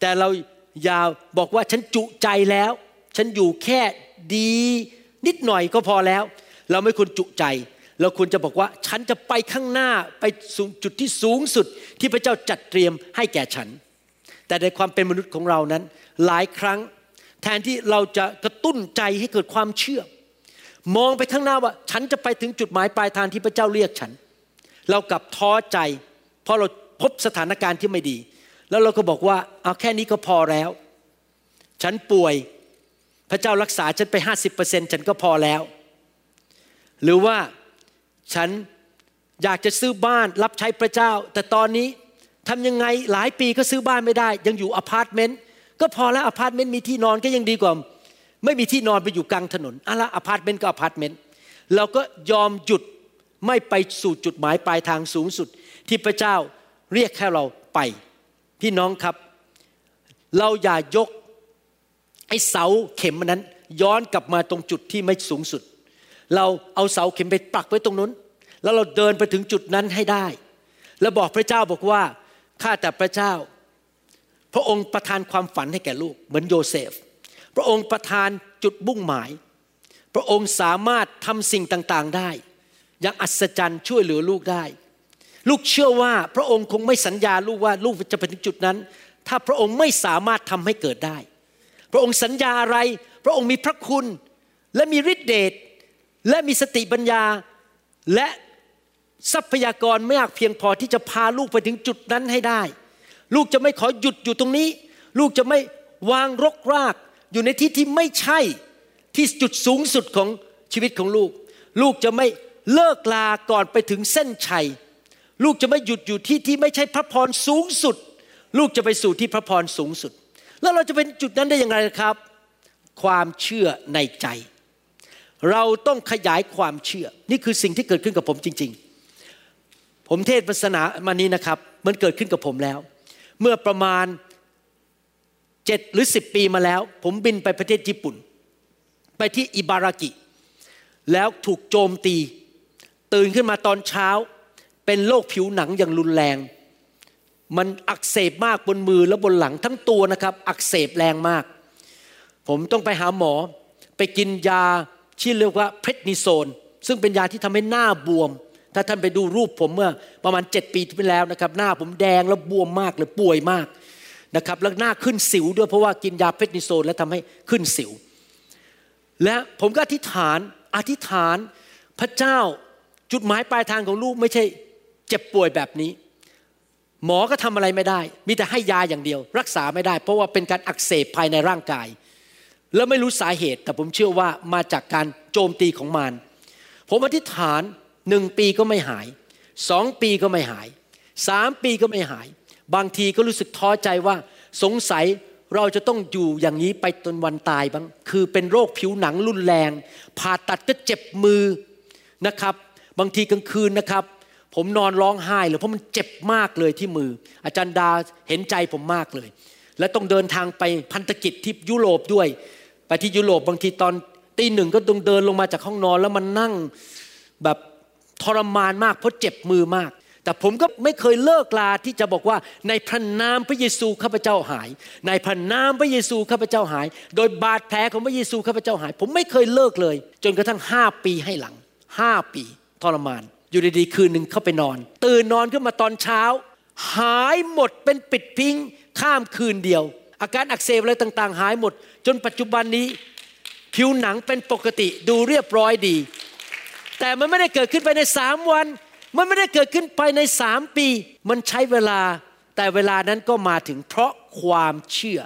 แต่เราอย่าบอกว่าฉันจุใจแล้วฉันอยู่แค่ดีนิดหน่อยก็พอแล้วเราไม่ควรจุใจเราควรจะบอกว่าฉันจะไปข้างหน้าไปสู่จุดที่สูงสุดที่พระเจ้าจัดเตรียมให้แก่ฉันแต่ในความเป็นมนุษย์ของเรานั้นหลายครั้งแทนที่เราจะกระตุ้นใจให้เกิดความเชื่อมองไปข้างหน้าว่าฉันจะไปถึงจุดหมายปลายทางที่พระเจ้าเรียกฉันเรากลับท้อใจเพราะเราพบสถานการณ์ที่ไม่ดีแล้วเราก็บอกว่าเอาแค่นี้ก็พอแล้วฉันป่วยพระเจ้ารักษาฉันไป 50% ฉันก็พอแล้วหรือว่าฉันอยากจะซื้อบ้านรับใช้พระเจ้าแต่ตอนนี้ทำยังไงหลายปีก็ซื้อบ้านไม่ได้ยังอยู่อพาร์ตเมนต์ก็พอแล้วอพาร์ตเมนต์มีที่นอนก็ยังดีกว่าไม่มีที่นอนไปอยู่กลางถนนอะไรอพาร์ตเมนต์ก็อพาร์ตเมนต์เราก็ยอมหยุดไม่ไปสู่จุดหมายปลายทางสูงสุดที่พระเจ้าเรียกให้เราไปพี่น้องครับเราอย่ายกไอ้เสาเข็มนั้นย้อนกลับมาตรงจุดที่ไม่สูงสุดเราเอาเสาเข็มไปปักไว้ตรงนั้นแล้วเราเดินไปถึงจุดนั้นให้ได้แล้วบอกพระเจ้าบอกว่าข้าแต่พระเจ้าพระองค์ประทานความฝันให้แก่ลูกเหมือนโยเซฟพระองค์ประทานจุดมุ่งหมายพระองค์สามารถทำสิ่งต่างๆได้อย่างอัศจรรย์ช่วยเหลือลูกได้ลูกเชื่อว่าพระองค์คงไม่สัญญาลูกว่าลูกจะไปถึงจุดนั้นถ้าพระองค์ไม่สามารถทำให้เกิดได้พระองค์สัญญาอะไรพระองค์มีพระคุณและมีฤทธิเดชและมีสติปัญญาและทรัพยากรมากเพียงพอที่จะพาลูกไปถึงจุดนั้นให้ได้ลูกจะไม่ขอหยุดอยู่ตรงนี้ลูกจะไม่วางรกรากอยู่ในที่ที่ไม่ใช่ที่จุดสูงสุดของชีวิตของลูกลูกจะไม่เลิกลาก่อนไปถึงเส้นชัยลูกจะไม่หยุดอยู่ที่ที่ไม่ใช่พระพรสูงสุดลูกจะไปสู่ที่พระพรสูงสุดแล้วเราจะเป็นจุดนั้นได้อย่างไรครับความเชื่อในใจเราต้องขยายความเชื่อนี่คือสิ่งที่เกิดขึ้นกับผมจริงๆผมเทศศาสนามานี้นะครับมันเกิดขึ้นกับผมแล้วเมื่อประมาณ7หรือ10ปีมาแล้วผมบินไปประเทศญี่ปุ่นไปที่อิบารากิแล้วถูกโจมตีตื่นขึ้นมาตอนเช้าเป็นโรคผิวหนังอย่างรุนแรงมันอักเสบมากบนมือและบนหลังทั้งตัวนะครับอักเสบแรงมากผมต้องไปหาหมอไปกินยาที่เรียกว่าเพดนิโซนซึ่งเป็นยาที่ทำให้หน้าบวมถ้าท่านไปดูรูปผมเมื่อประมาณ7ปีที่แล้วนะครับหน้าผมแดงและบวมมากเลยป่วยมากนะครับแล้วหน้าขึ้นสิวด้วยเพราะว่ากินยาเพดนิโซนและทำให้ขึ้นสิวและผมก็อธิษฐานพระเจ้าจุดหมายปลายทางของลูกไม่ใช่เจ็บป่วยแบบนี้หมอก็ทำอะไรไม่ได้มีแต่ให้ยาอย่างเดียวรักษาไม่ได้เพราะว่าเป็นการอักเสบภายในร่างกายแล้วไม่รู้สาเหตุแต่ผมเชื่อว่ามาจากการโจมตีของมารผมอธิษฐาน1ปีก็ไม่หาย2ปีก็ไม่หาย3ปีก็ไม่หายบางทีก็รู้สึกท้อใจว่าสงสัยเราจะต้องอยู่อย่างนี้ไปจนวันตายบ้างคือเป็นโรคผิวหนังรุนแรงผ่าตัดก็เจ็บมือนะครับบางทีกลางคืนนะครับผมนอนร้องไห้เลยเพราะมันเจ็บมากเลยที่มืออาจารย์ดาเห็นใจผมมากเลยและต้องเดินทางไปพันธกิจที่ยุโรปด้วยไปที่ยุโรปบางทีตอน ตีหนึ่งก็ต้องเดินลงมาจากห้องนอนแล้วมันนั่งแบบทรมานมากเพราะเจ็บมือมากแต่ผมก็ไม่เคยเลิกลาที่จะบอกว่าในพระนามพระเยซูข้าพเจ้าหายในพระนามพระเยซูข้าพเจ้าหายโดยบาดแผลของพระเยซูข้าพเจ้าหายผมไม่เคยเลิกเลยจนกระทั่ง5ปีให้หลัง5ปีทรมานอยู่ดีๆคืนนึงเข้าไปนอนตื่นนอนขึ้นมาตอนเช้าหายหมดเป็นปิดพิงข้ามคืนเดียวอาการอักเสบอะไรต่างๆหายหมดจนปัจจุบันนี้ผิวหนังเป็นปกติดูเรียบร้อยดีแต่มันไม่ได้เกิดขึ้นไปใน3วันมันไม่ได้เกิดขึ้นไปใน3ปีมันใช้เวลาแต่เวลานั้นก็มาถึงเพราะความเชื่อ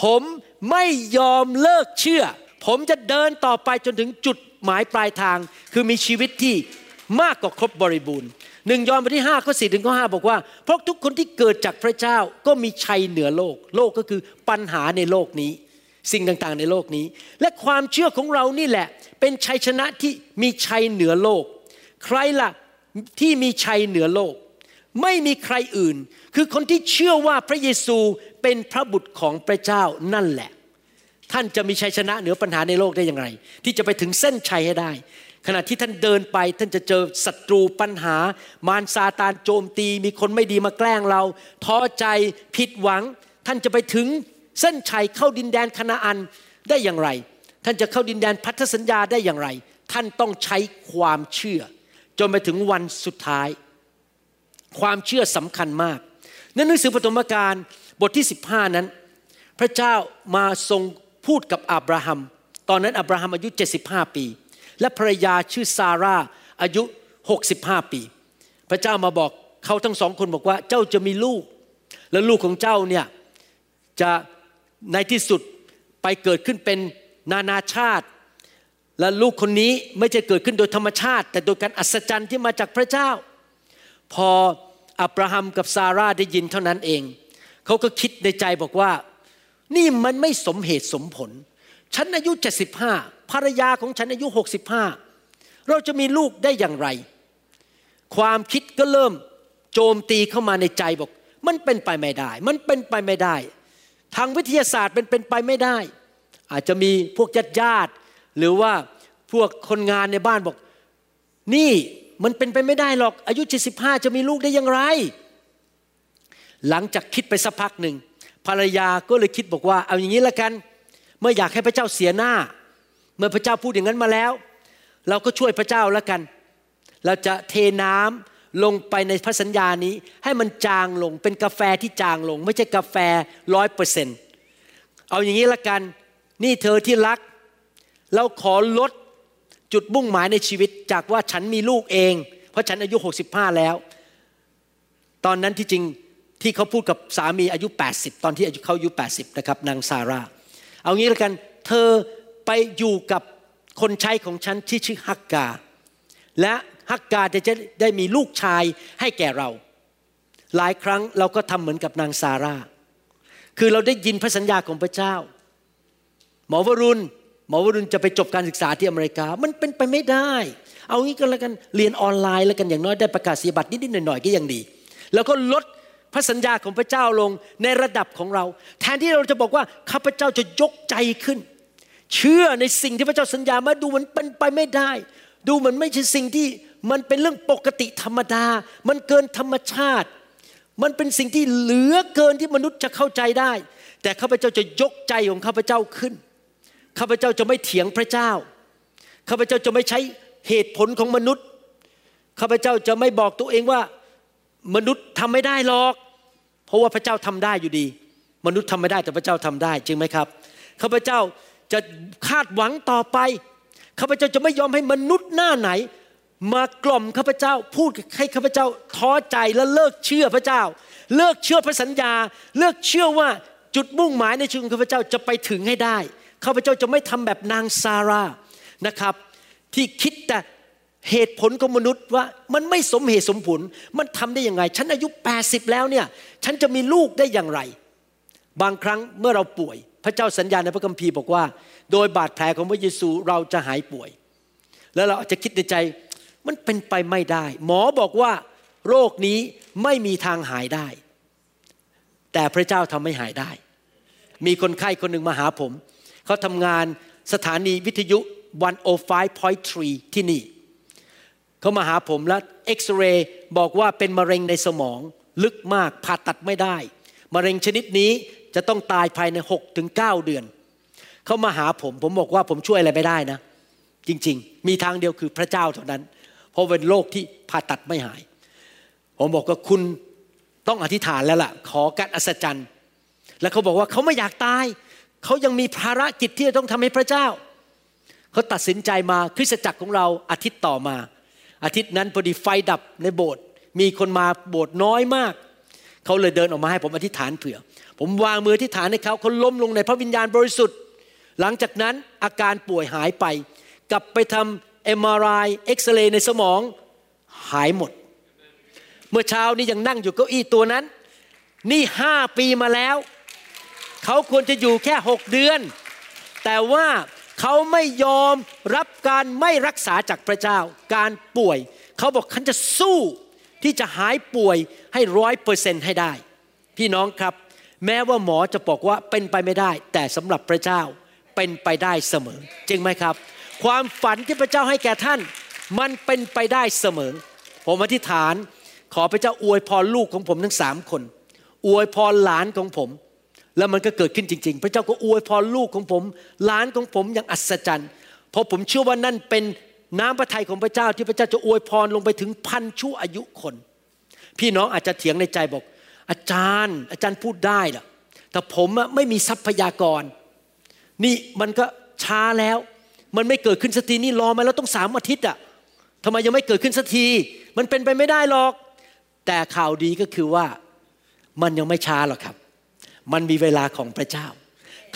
ผมไม่ยอมเลิกเชื่อผมจะเดินต่อไปจนถึงจุดหมายปลายทางคือมีชีวิตที่มากกว่าครบบริบูรณ์1 ยอห์นบทที่5ข้อ4ถึงข้อ5บอกว่าเพราะทุกคนที่เกิดจากพระเจ้าก็มีชัยเหนือโลกโลกก็คือปัญหาในโลกนี้สิ่งต่างๆในโลกนี้และความเชื่อของเรานี่แหละเป็นชัยชนะที่มีชัยเหนือโลกใครล่ะที่มีชัยเหนือโลกไม่มีใครอื่นคือคนที่เชื่อว่าพระเยซูเป็นพระบุตรของพระเจ้านั่นแหละท่านจะมีชัยชนะเหนือปัญหาในโลกได้อย่างไรที่จะไปถึงเส้นชัยให้ได้ขณะที่ท่านเดินไปท่านจะเจอศัตรูปัญหามารซาตานโจมตีมีคนไม่ดีมาแกล้งเราท้อใจผิดหวังท่านจะไปถึงเส้นชัยเข้าดินแดนคณาอันได้อย่างไรท่านจะเข้าดินแดนพันธสัญญาได้อย่างไรท่านต้องใช้ความเชื่อจนไปถึงวันสุดท้ายความเชื่อสำคัญมากในหนังสือปฐมกาลบทที่15นั้นพระเจ้ามาทรงพูดกับอับราฮัมตอนนั้นอับราฮัมอายุ75ปีและภรรยาชื่อซาร่าอายุ65ปีพระเจ้ามาบอกเขาทั้งสองคนบอกว่าเจ้าจะมีลูกและลูกของเจ้าเนี่ยจะในที่สุดไปเกิดขึ้นเป็นนานาชาติและลูกคนนี้ไม่ใช่เกิดขึ้นโดยธรรมชาติแต่โดยการอัศจรรย์ที่มาจากพระเจ้าพออับราฮัมกับซาร่าได้ยินเท่านั้นเองเขาก็คิดในใจบอกว่านี่มันไม่สมเหตุสมผลฉันอายุ75ภรรยาของฉันอายุ65เราจะมีลูกได้อย่างไรความคิดก็เริ่มโจมตีเข้ามาในใจบอกมันเป็นไปไม่ได้มันเป็นไปไม่ได้ทางวิทยาศาสตร์มันเป็นไปไม่ได้อาจจะมีพวกญาติหรือว่าพวกคนงานในบ้านบอกนี่มันเป็นไปไม่ได้หรอกอายุ75จะมีลูกได้อย่างไรหลังจากคิดไปสักพักหนึ่งภรรยาก็เลยคิดบอกว่าเอาอย่างนี้ละกันเมื่ออยากให้พระเจ้าเสียหน้าเมื่อพระเจ้าพูดอย่างนั้นมาแล้วเราก็ช่วยพระเจ้าละกันเราจะเทน้ำลงไปในพระสัญญานี้ให้มันจางลงเป็นกาแฟที่จางลงไม่ใช่กาแฟ 100% เอาอย่างนี้ละกันนี่เธอที่รักเราขอลดจุดมุ่งหมายในชีวิตจากว่าฉันมีลูกเองเพราะฉันอายุ65แล้วตอนนั้นที่จริงที่เขาพูดกับสามีอายุ80ตอนที่เขาอายุ80นะครับนางซาร่าเอางี้ละกันเธอไปอยู่กับคนใช้ของฉันที่ชื่อฮักกาและฮักกาจะได้มีลูกชายให้แก่เราหลายครั้งเราก็ทำเหมือนกับนางซาร่าคือเราได้ยินพระสัญญาของพระเจ้าหมอวรุณจะไปจบการศึกษาที่อเมริกามันเป็นไปไม่ได้เอางี้ก็แล้วกันเรียนออนไลน์แล้วกันอย่างน้อยได้ประกาศนียบัตรนิดๆหน่อยๆก็ยังดีแล้วก็ลดพระสัญญาของพระเจ้าลงในระดับของเราแทนที่เราจะบอกว่าข้าพเจ้าจะยกใจขึ้นเชื่อในสิ่งที่พระเจ้าสัญญามาดูมันเป็นไปไม่ได้ดูมันไม่ใช่สิ่งที่มันเป็นเรื่องปกติธรรมดามันเกินธรรมชาติมันเป็นสิ่งที่เหลือเกินที่มนุษย์จะเข้าใจได้แต่ข้าพเจ้าจะยกใจของข้าพเจ้าขึ้นข้าพเจ้าจะไม่เถียงพระเจ้าข้าพเจ้าจะไม่ใช้เหตุผลของมนุษย์ข้าพเจ้าจะไม่บอกตัวเองว่ามนุษย์ทำไม่ได้หรอกเพราะว่าพระเจ้าทำได้อยู่ดีมนุษย์ทำไม่ได้แต่พระเจ้าทำได้จริงไหมครับข้าพเจ้าจะคาดหวังต่อไปข้าพเจ้าจะไม่ยอมให้มนุษย์หน้าไหนมากล่อมข้าพเจ้าพูดให้ข้าพเจ้าท้อใจและเลิกเชื่อพระเจ้าเลิกเชื่อพระสัญญาเลิกเชื่อว่าจุดมุ่งหมายในชีวิตข้าพเจ้าจะไปถึงให้ได้ข้าพเจ้าจะไม่ทำแบบนางซาร่านะครับที่คิดแต่เหตุผลของมนุษย์ว่ามันไม่สมเหตุสมผลมันทำได้ยังไงฉันอายุ80แล้วเนี่ยฉันจะมีลูกได้อย่างไรบางครั้งเมื่อเราป่วยพระเจ้าสัญญาในพระคัมภีร์บอกว่าโดยบาดแผลของพระเยซูเราจะหายป่วยแล้วเราอาจจะคิดในใจมันเป็นไปไม่ได้หมอบอกว่าโรคนี้ไม่มีทางหายได้แต่พระเจ้าทำให้หายได้มีคนไข้คนหนึ่งมาหาผมเขาทำงานสถานีวิทยุ 105.3 ที่นี่เขามาหาผมแล้วเอ็กซเรย์บอกว่าเป็นมะเร็งในสมองลึกมากผ่าตัดไม่ได้มะเร็งชนิดนี้จะต้องตายภายใน 6-9 เดือนเขามาหาผมบอกว่าผมช่วยอะไรไม่ได้นะจริงๆมีทางเดียวคือพระเจ้าเท่านั้นเพราะเป็นโรคที่ผ่าตัดไม่หายผมบอกว่าคุณต้องอธิษฐานแล้วล่ะขอการอัศจรรย์แล้วเขาบอกว่าเขาไม่อยากตายเขายังมีภารกิจที่จะต้องทำให้พระเจ้าเขาตัดสินใจมาคริสตจักรของเราอาทิตย์ต่อมาอาทิตย์นั้นพอดีไฟดับในโบสถ์มีคนมาโบสถ์น้อยมากเขาเลยเดินออกมาให้ผมอธิษฐานเผื่อผมวางมืออธิษฐานให้เขาล้มลงในพระวิญญาณบริสุทธิ์หลังจากนั้นอาการป่วยหายไปกลับไปทำ MRI เอ็กซเรย์ในสมองหายหมดเมื่อเช้านี้ยังนั่งอยู่เก้าอี้ตัวนั้นนี่5 ปีมาแล้วเขาควรจะอยู่แค่6 เดือนแต่ว่าเขาไม่ยอมรับการไม่รักษาจากพระเจ้าการป่วยเขาบอกฉันจะสู้ที่จะหายป่วยให้ 100% ให้ได้พี่น้องครับแม้ว่าหมอจะบอกว่าเป็นไปไม่ได้แต่สำหรับพระเจ้าเป็นไปได้เสมอจริงไหมครับความฝันที่พระเจ้าให้แก่ท่านมันเป็นไปได้เสมอผมอธิษฐานขอพระเจ้าอวยพรลูกของผมทั้ง3 คนอวยพรหลานของผมแล้วมันก็เกิดขึ้นจริงๆพระเจ้าก็อวยพรลูกของผมหลานของผมอย่างอัศจรรย์เพราะผมเชื่อว่านั่นเป็นน้ำพระทัยของพระเจ้าที่พระเจ้าจะอวยพรลงไปถึงพันชั่วอายุคนพี่น้องอาจจะเถียงในใจบอกอาจารย์พูดได้ล่ะแต่ผมไม่มีทรัพยากรนี่มันก็ช้าแล้วมันไม่เกิดขึ้นสักทีนี่รอมาแล้วต้อง3 อาทิตย์ทำไมยังไม่เกิดขึ้นสักทีมันเป็นไปไม่ได้หรอกแต่ข่าวดีก็คือว่ามันยังไม่ช้าหรอกครับมันมีเวลาของพระเจ้า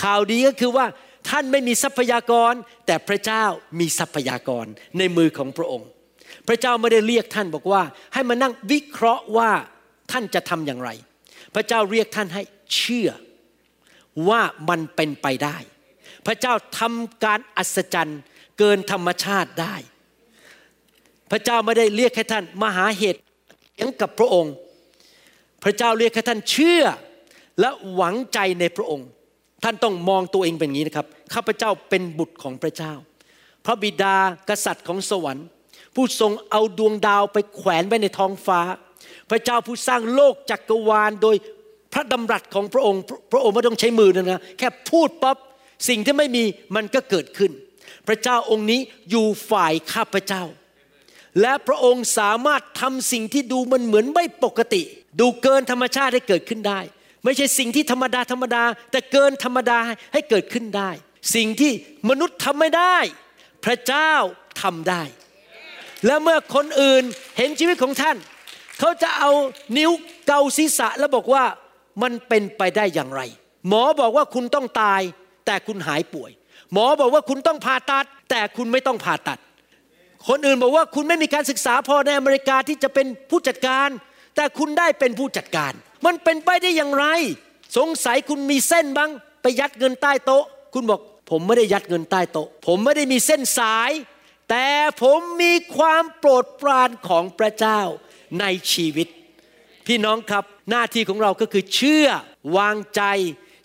ข่าวดีก็คือว่าท่านไม่มีทรัพยากรแต่พระเจ้ามีทรัพยากรในมือของพระองค์พระเจ้าไม่ได้เรียกท่านบอกว่าให้มานั่งวิเคราะห์ว่าท่านจะทำอย่างไรพระเจ้าเรียกท่านให้เชื่อว่ามันเป็นไปได้พระเจ้าทำการอัศจรรย์เกินธรรมชาติได้พระเจ้าไม่ได้เรียกให้ท่านมาหาเหตุยังกับพระองค์พระเจ้าเรียกให้ท่านเชื่อและหวังใจในพระองค์ท่านต้องมองตัวเองเป็นอย่างนี้นะครับข้าพเจ้าเป็นบุตรของพระเจ้าพระบิดากษัตริย์ของสวรรค์ผู้ทรงเอาดวงดาวไปแขวนไว้ในท้องฟ้าพระเจ้าผู้สร้างโลกจักรวาลโดยพระดำรัสของพระองค์พระองค์ไม่ต้องใช้มือนะแค่พูดปั๊บสิ่งที่ไม่มีมันก็เกิดขึ้นพระเจ้าองค์นี้อยู่ฝ่ายข้าพเจ้าและพระองค์สามารถทำสิ่งที่ดูมันเหมือนไม่ปกติดูเกินธรรมชาติให้เกิดขึ้นได้ไม่ใช่สิ่งที่ธรรมดาแต่เกินธรรมดาให้เกิดขึ้นได้สิ่งที่มนุษย์ทำไม่ได้พระเจ้าทำได้และเมื่อคนอื่นเห็นชีวิตของท่านเขาจะเอานิ้วเกาศีรษะแล้วบอกว่ามันเป็นไปได้อย่างไรหมอบอกว่าคุณต้องตายแต่คุณหายป่วยหมอบอกว่าคุณต้องผ่าตัดแต่คุณไม่ต้องผ่าตัดคนอื่นบอกว่าคุณไม่มีการศึกษาพอในอเมริกาที่จะเป็นผู้จัดการแต่คุณได้เป็นผู้จัดการมันเป็นไปได้อย่างไรสงสัยคุณมีเส้นบ้างไปยัดเงินใต้โต๊ะคุณบอกผมไม่ได้ยัดเงินใต้โต๊ะผมไม่ได้มีเส้นสายแต่ผมมีความโปรดปรานของพระเจ้าในชีวิตพี่น้องครับหน้าที่ของเราก็คือเชื่อวางใจ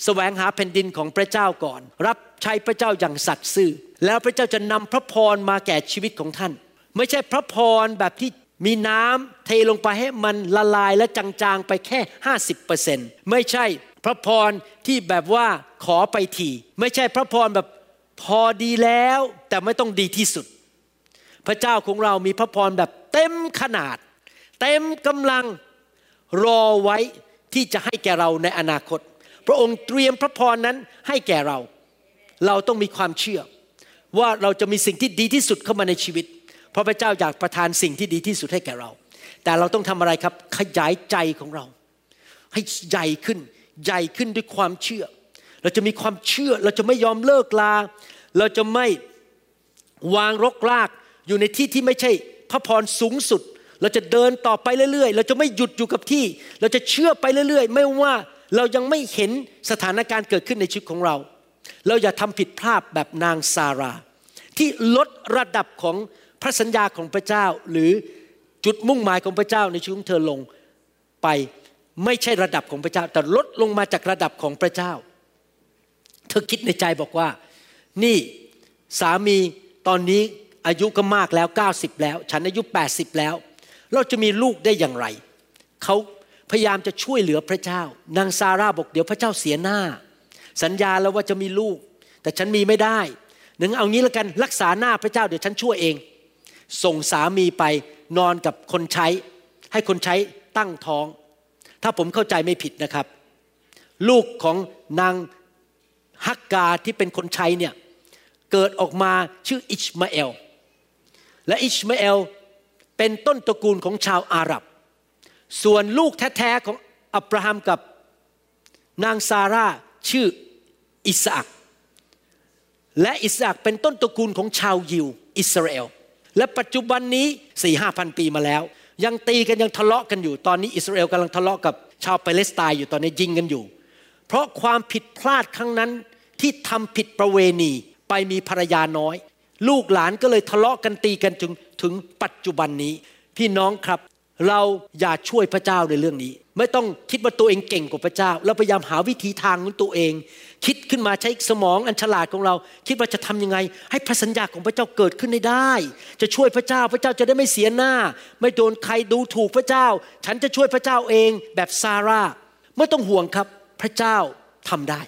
แสวงหาแผ่นดินของพระเจ้าก่อนรับใช้พระเจ้าอย่างสัตย์ซื่อแล้วพระเจ้าจะนำพระพรมาแก่ชีวิตของท่านไม่ใช่พระพรแบบที่มีน้ำเทลงไปให้มันละลายและจางๆไปแค่ 50% ไม่ใช่พระพรที่แบบว่าขอไปทีไม่ใช่พระพรแบบพอดีแล้วแต่ไม่ต้องดีที่สุดพระเจ้าของเรามีพระพรแบบเต็มขนาดเต็มกำลังรอไว้ที่จะให้แก่เราในอนาคตพระองค์เตรียมพระพรนั้นให้แก่เราเราต้องมีความเชื่อว่าเราจะมีสิ่งที่ดีที่สุดเข้ามาในชีวิตเพราะพระเจ้าอยากประทานสิ่งที่ดีที่สุดให้แก่เราแต่เราต้องทำอะไรครับขยายใจของเราให้ใหญ่ขึ้นใหญ่ขึ้นด้วยความเชื่อเราจะมีความเชื่อเราจะไม่ยอมเลิกลาเราจะไม่วางรกรากอยู่ในที่ที่ไม่ใช่พระพรสูงสุดเราจะเดินต่อไปเรื่อยๆเราจะไม่หยุดอยู่กับที่เราจะเชื่อไปเรื่อยๆไม่ว่าเรายังไม่เห็นสถานการณ์เกิดขึ้นในชีวิตของเราเราอย่าทำผิดพลาดแบบนางซาราที่ลดระดับของพระสัญญาของพระเจ้าหรือจุดมุ่งหมายของพระเจ้าในชีวิตของเธอลงไปไม่ใช่ระดับของพระเจ้าแต่ลดลงมาจากระดับของพระเจ้าเธอคิดในใจบอกว่านี่สามี ตอนนี้อายุก็มากแล้ว90แล้วฉันอายุ80แล้วเราจะมีลูกได้อย่างไรเขาพยายามจะช่วยเหลือพระเจ้านางซาร่าบอกเดี๋ยวพระเจ้าเสียหน้าสัญญาแล้วว่าจะมีลูกแต่ฉันมีไม่ได้นึกเอางี้ละกันรักษาหน้าพระเจ้าเดี๋ยวฉันช่วยเองส่งสามีไปนอนกับคนใช้ให้คนใช้ตั้งท้องถ้าผมเข้าใจไม่ผิดนะครับลูกของนางฮักกาที่เป็นคนใช้เนี่ยเกิดออกมาชื่ออิชมาเอลและอิชมาเอลเป็นต้นตระกูลของชาวอาหรับส่วนลูกแท้ๆของอับราฮัมกับนางซาร่าชื่ออิสอัคและอิสอัคเป็นต้นตระกูลของชาวยิวอิสราเอลและปัจจุบันนี้ 4-5,000 ปีมาแล้วยังตีกันยังทะเลาะกันอยู่ตอนนี้อิสราเอลกำลังทะเลาะกับชาวปาเลสไตน์อยู่ตอนนี้ยิงกันอยู่เพราะความผิดพลาดครั้งนั้นที่ทำผิดประเวณีไปมีภรรยาน้อยลูกหลานก็เลยทะเลาะกันตีกันถึงปัจจุบันนี้พี่น้องครับเราอย่าช่วยพระเจ้าในเรื่องนี้ไม่ต้องคิดว่าตัวเองเก่งกว่าพระเจ้าเราพยายามหาวิธีทางของตัวเองคิดขึ้นมาใช้สมองอันฉลาดของเราคิดว่าจะทำยังไงให้พระสัญญาของพระเจ้าเกิดขึ้นได้จะช่วยพระเจ้าพระเจ้าจะได้ไม่เสียหน้าไม่โดนใครดูถูกพระเจ้าฉันจะช่วยพระเจ้าเองแบบซาร่าไม่ต้องห่วงครับพระเจ้าทำได้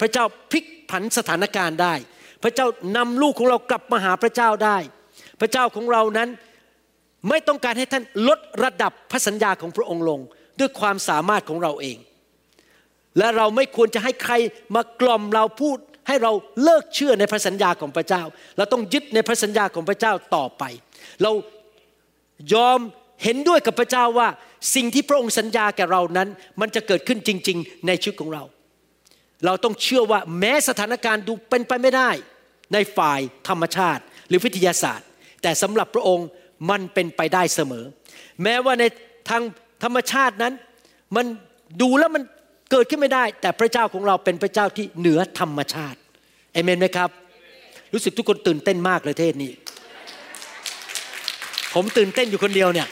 พระเจ้าพลิกผันสถานการณ์ได้พระเจ้านำลูกของเรากลับมาหาพระเจ้าได้พระเจ้าของเรานั้นไม่ต้องการให้ท่านลดระดับพระสัญญาของพระองค์ลงด้วยความสามารถของเราเองและเราไม่ควรจะให้ใครมากล่อมเราพูดให้เราเลิกเชื่อในพระสัญญาของพระเจ้าเราต้องยึดในพระสัญญาของพระเจ้าต่อไปเรายอมเห็นด้วยกับพระเจ้าว่าสิ่งที่พระองค์สัญญาแก่เรานั้นมันจะเกิดขึ้นจริงๆในชีวิตของเราเราต้องเชื่อว่าแม้สถานการณ์ดูเป็นไปไม่ได้ในฝ่ายธรรมชาติหรือวิทยาศาสตร์แต่สำหรับพระองค์มันเป็นไปได้เสมอแม้ว่าในทางธรรมชาตินั้นมันดูแล้วมันเกิดขึ้นไม่ได้แต่พระเจ้าของเราเป็นพระเจ้าที่เหนือธรรมชาติเอเมนไหมครับ Amen. รู้สึกทุกคนตื่นเต้นมากเลยเทศนี้ ผมตื่นเต้นอยู่คนเดียวเนี่ย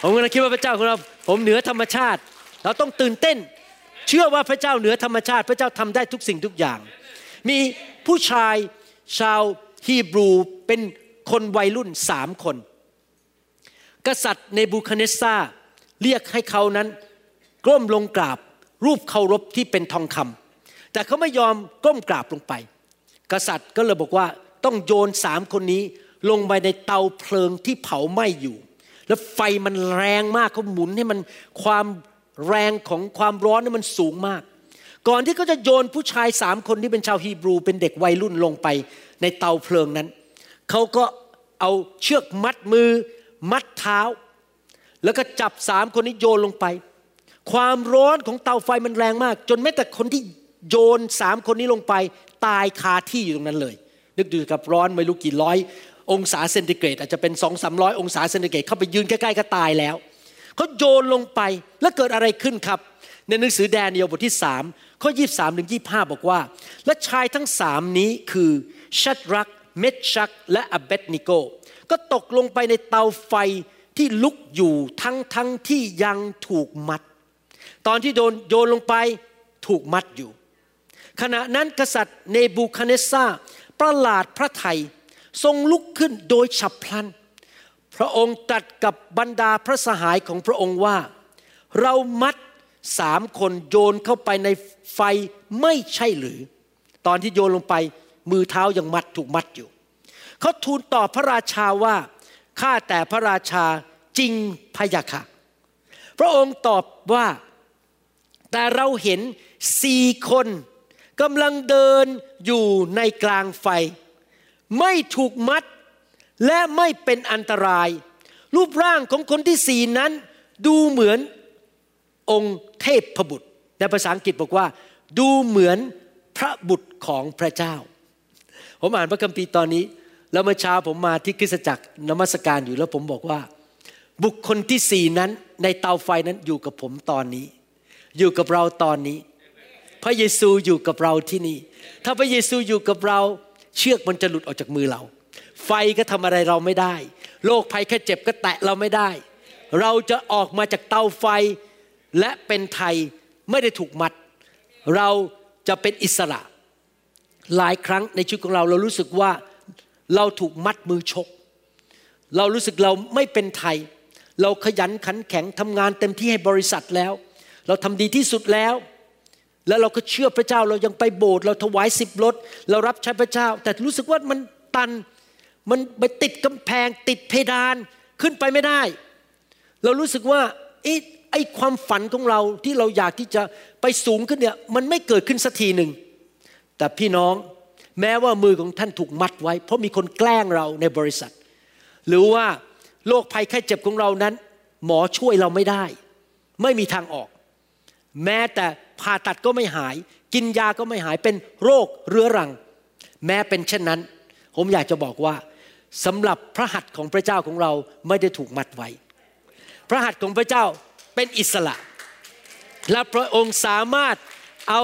ผมกำลังคิดว่าพระเจ้าของเราผมเหนือธรรมชาติเราต้องตื่นเต้น Amen. เชื่อว่าพระเจ้าเหนือธรรมชาติพระเจ้าทำได้ทุกสิ่งทุกอย่าง Amen. มีผู้ชายชาวฮีบรูเป็นคนวัยรุ่น3คนกษัตริย์เนบูคัดเนสซาร์เรียกให้เขานั้นก้มลงกราบรูปเคารพที่เป็นทองคำแต่เขาไม่ยอมก้มกราบลงไปกษัตริย์ก็เลยบอกว่าต้องโยน3คนนี้ลงไปในเตาเพลิงที่เผาไหม้อยู่แล้วไฟมันแรงมากเขาหมุนให้มันความแรงของความร้อนนี่มันสูงมากก่อนที่เขาจะโยนผู้ชาย3คนที่เป็นชาวฮีบรูเป็นเด็กวัยรุ่นลงไปในเตาเพลิงนั้นเขาก็เอาเชือกมัดมือมัดเท้าแล้วก็จับ3คนนี้โยนลงไปความร้อนของเตาไฟมันแรงมากจนแม้แต่คนที่โยน3คนนี้ลงไปตายคาที่อยู่ตรงนั้นเลยนึกดูกับร้อนไม่รู้กี่ร้อยองศาเซนติเกรดอาจจะเป็น 2-300 องศาเซนติเกรดเข้าไปยืนใกล้ๆก็ตายแล้วเขาโยนลงไปแล้วเกิดอะไรขึ้นครับในหนังสือแดเนียลบทที่3ข้อ 23-25 บอกว่าและชายทั้ง3นี้คือชัดรักเมชชักและอเบดนิโกก็ตกลงไปในเตาไฟที่ลุกอยู่ทั้งที่ยังถูกมัดตอนที่โดนโยนลงไปถูกมัดอยู่ขณะนั้นกษัตริย์เนบูคัดเนสซาร์ประหลาดพระทัยทรงลุกขึ้นโดยฉับพลันพระองค์ตรัสกับบรรดาพระสหายของพระองค์ว่าเรามัด3คนโยนเข้าไปในไฟไม่ใช่หรือตอนที่โยนลงไปมือเท้ายังมัดถูกมัดอยู่เขาทูลต่อพระราชาว่าข้าแต่พระราชาจริงพะยะค่ะพระองค์ตอบว่าแต่เราเห็น4คนกำลังเดินอยู่ในกลางไฟไม่ถูกมัดและไม่เป็นอันตรายรูปร่างของคนที่4นั้นดูเหมือนองค์เทพบุตรในภาษาอังกฤษบอกว่าดูเหมือนพระบุตรของพระเจ้าผมอ่านพระคัมภีร์ตอนนี้แล้วเมื่อเช้าผมมาที่คริสตจักรนมัสการอยู่แล้วผมบอกว่าบุคคลที่4นั้นในเตาไฟนั้นอยู่กับผมตอนนี้อยู่กับเราตอนนี้พระเยซูอยู่กับเราที่นี่ถ้าพระเยซูอยู่กับเราเชือกมันจะหลุดออกจากมือเราไฟก็ทำอะไรเราไม่ได้โรคภัยแค่เจ็บก็แตะเราไม่ได้เราจะออกมาจากเตาไฟและเป็นไทยไม่ได้ถูกมัดเราจะเป็นอิสระหลายครั้งในชีวิตของเรารู้สึกว่า เราถูกมัดมือชกเรารู้สึกเราไม่เป็นไทยเราขยันขันแข็งทำงานเต็มที่ให้บริษัทแล้วเราทำดีที่สุดแล้วแล้วเราก็เชื่อพระเจ้าเรายังไปโบสถ์เราถวาย10ลดเรารับใช้พระเจ้าแต่รู้สึกว่ามันตันมันไปติดกำแพงติดเพดานขึ้นไปไม่ได้เรารู้สึกว่าไอ้ความฝันของเราที่เราอยากที่จะไปสูงขึ้นเนี่ยมันไม่เกิดขึ้นสักทีหนึ่งแต่พี่น้องแม้ว่ามือของท่านถูกมัดไว้เพราะมีคนแกล้งเราในบริษัทหรือว่าโรคภัยไข้เจ็บของเรานั้นหมอช่วยเราไม่ได้ไม่มีทางออกแม้แต่ผ่าตัดก็ไม่หายกินยาก็ไม่หายเป็นโรคเรื้อรังแม้เป็นเช่นนั้นผมอยากจะบอกว่าสำหรับพระหัตถ์ของพระเจ้าของเราไม่ได้ถูกมัดไว้พระหัตถ์ของพระเจ้าเป็นอิสระและพระองค์สามารถเอา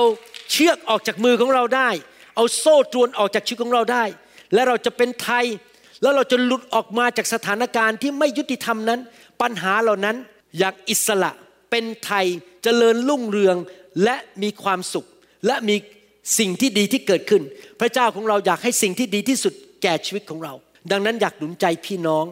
เชือกออกจากมือของเราได้เอาโซ่ตรวนออกจากชีวิตของเราได้และเราจะเป็นไทยแล้วเราจะหลุดออกมาจากสถานการณ์ที่ไม่ยุติธรรมนั้นปัญหาเหล่านั้นอย่างอิสระเป็นไทยเจริญรุ่งเรืองและมีความสุขและมีสิ่งที่ดีที่เกิดขึ้นพระเจ้าของเราอยากให้สิ่งที่ดีที่สุดแก่ชีวิตของเราดังนั้นอยากหนุนใจพี่น้อง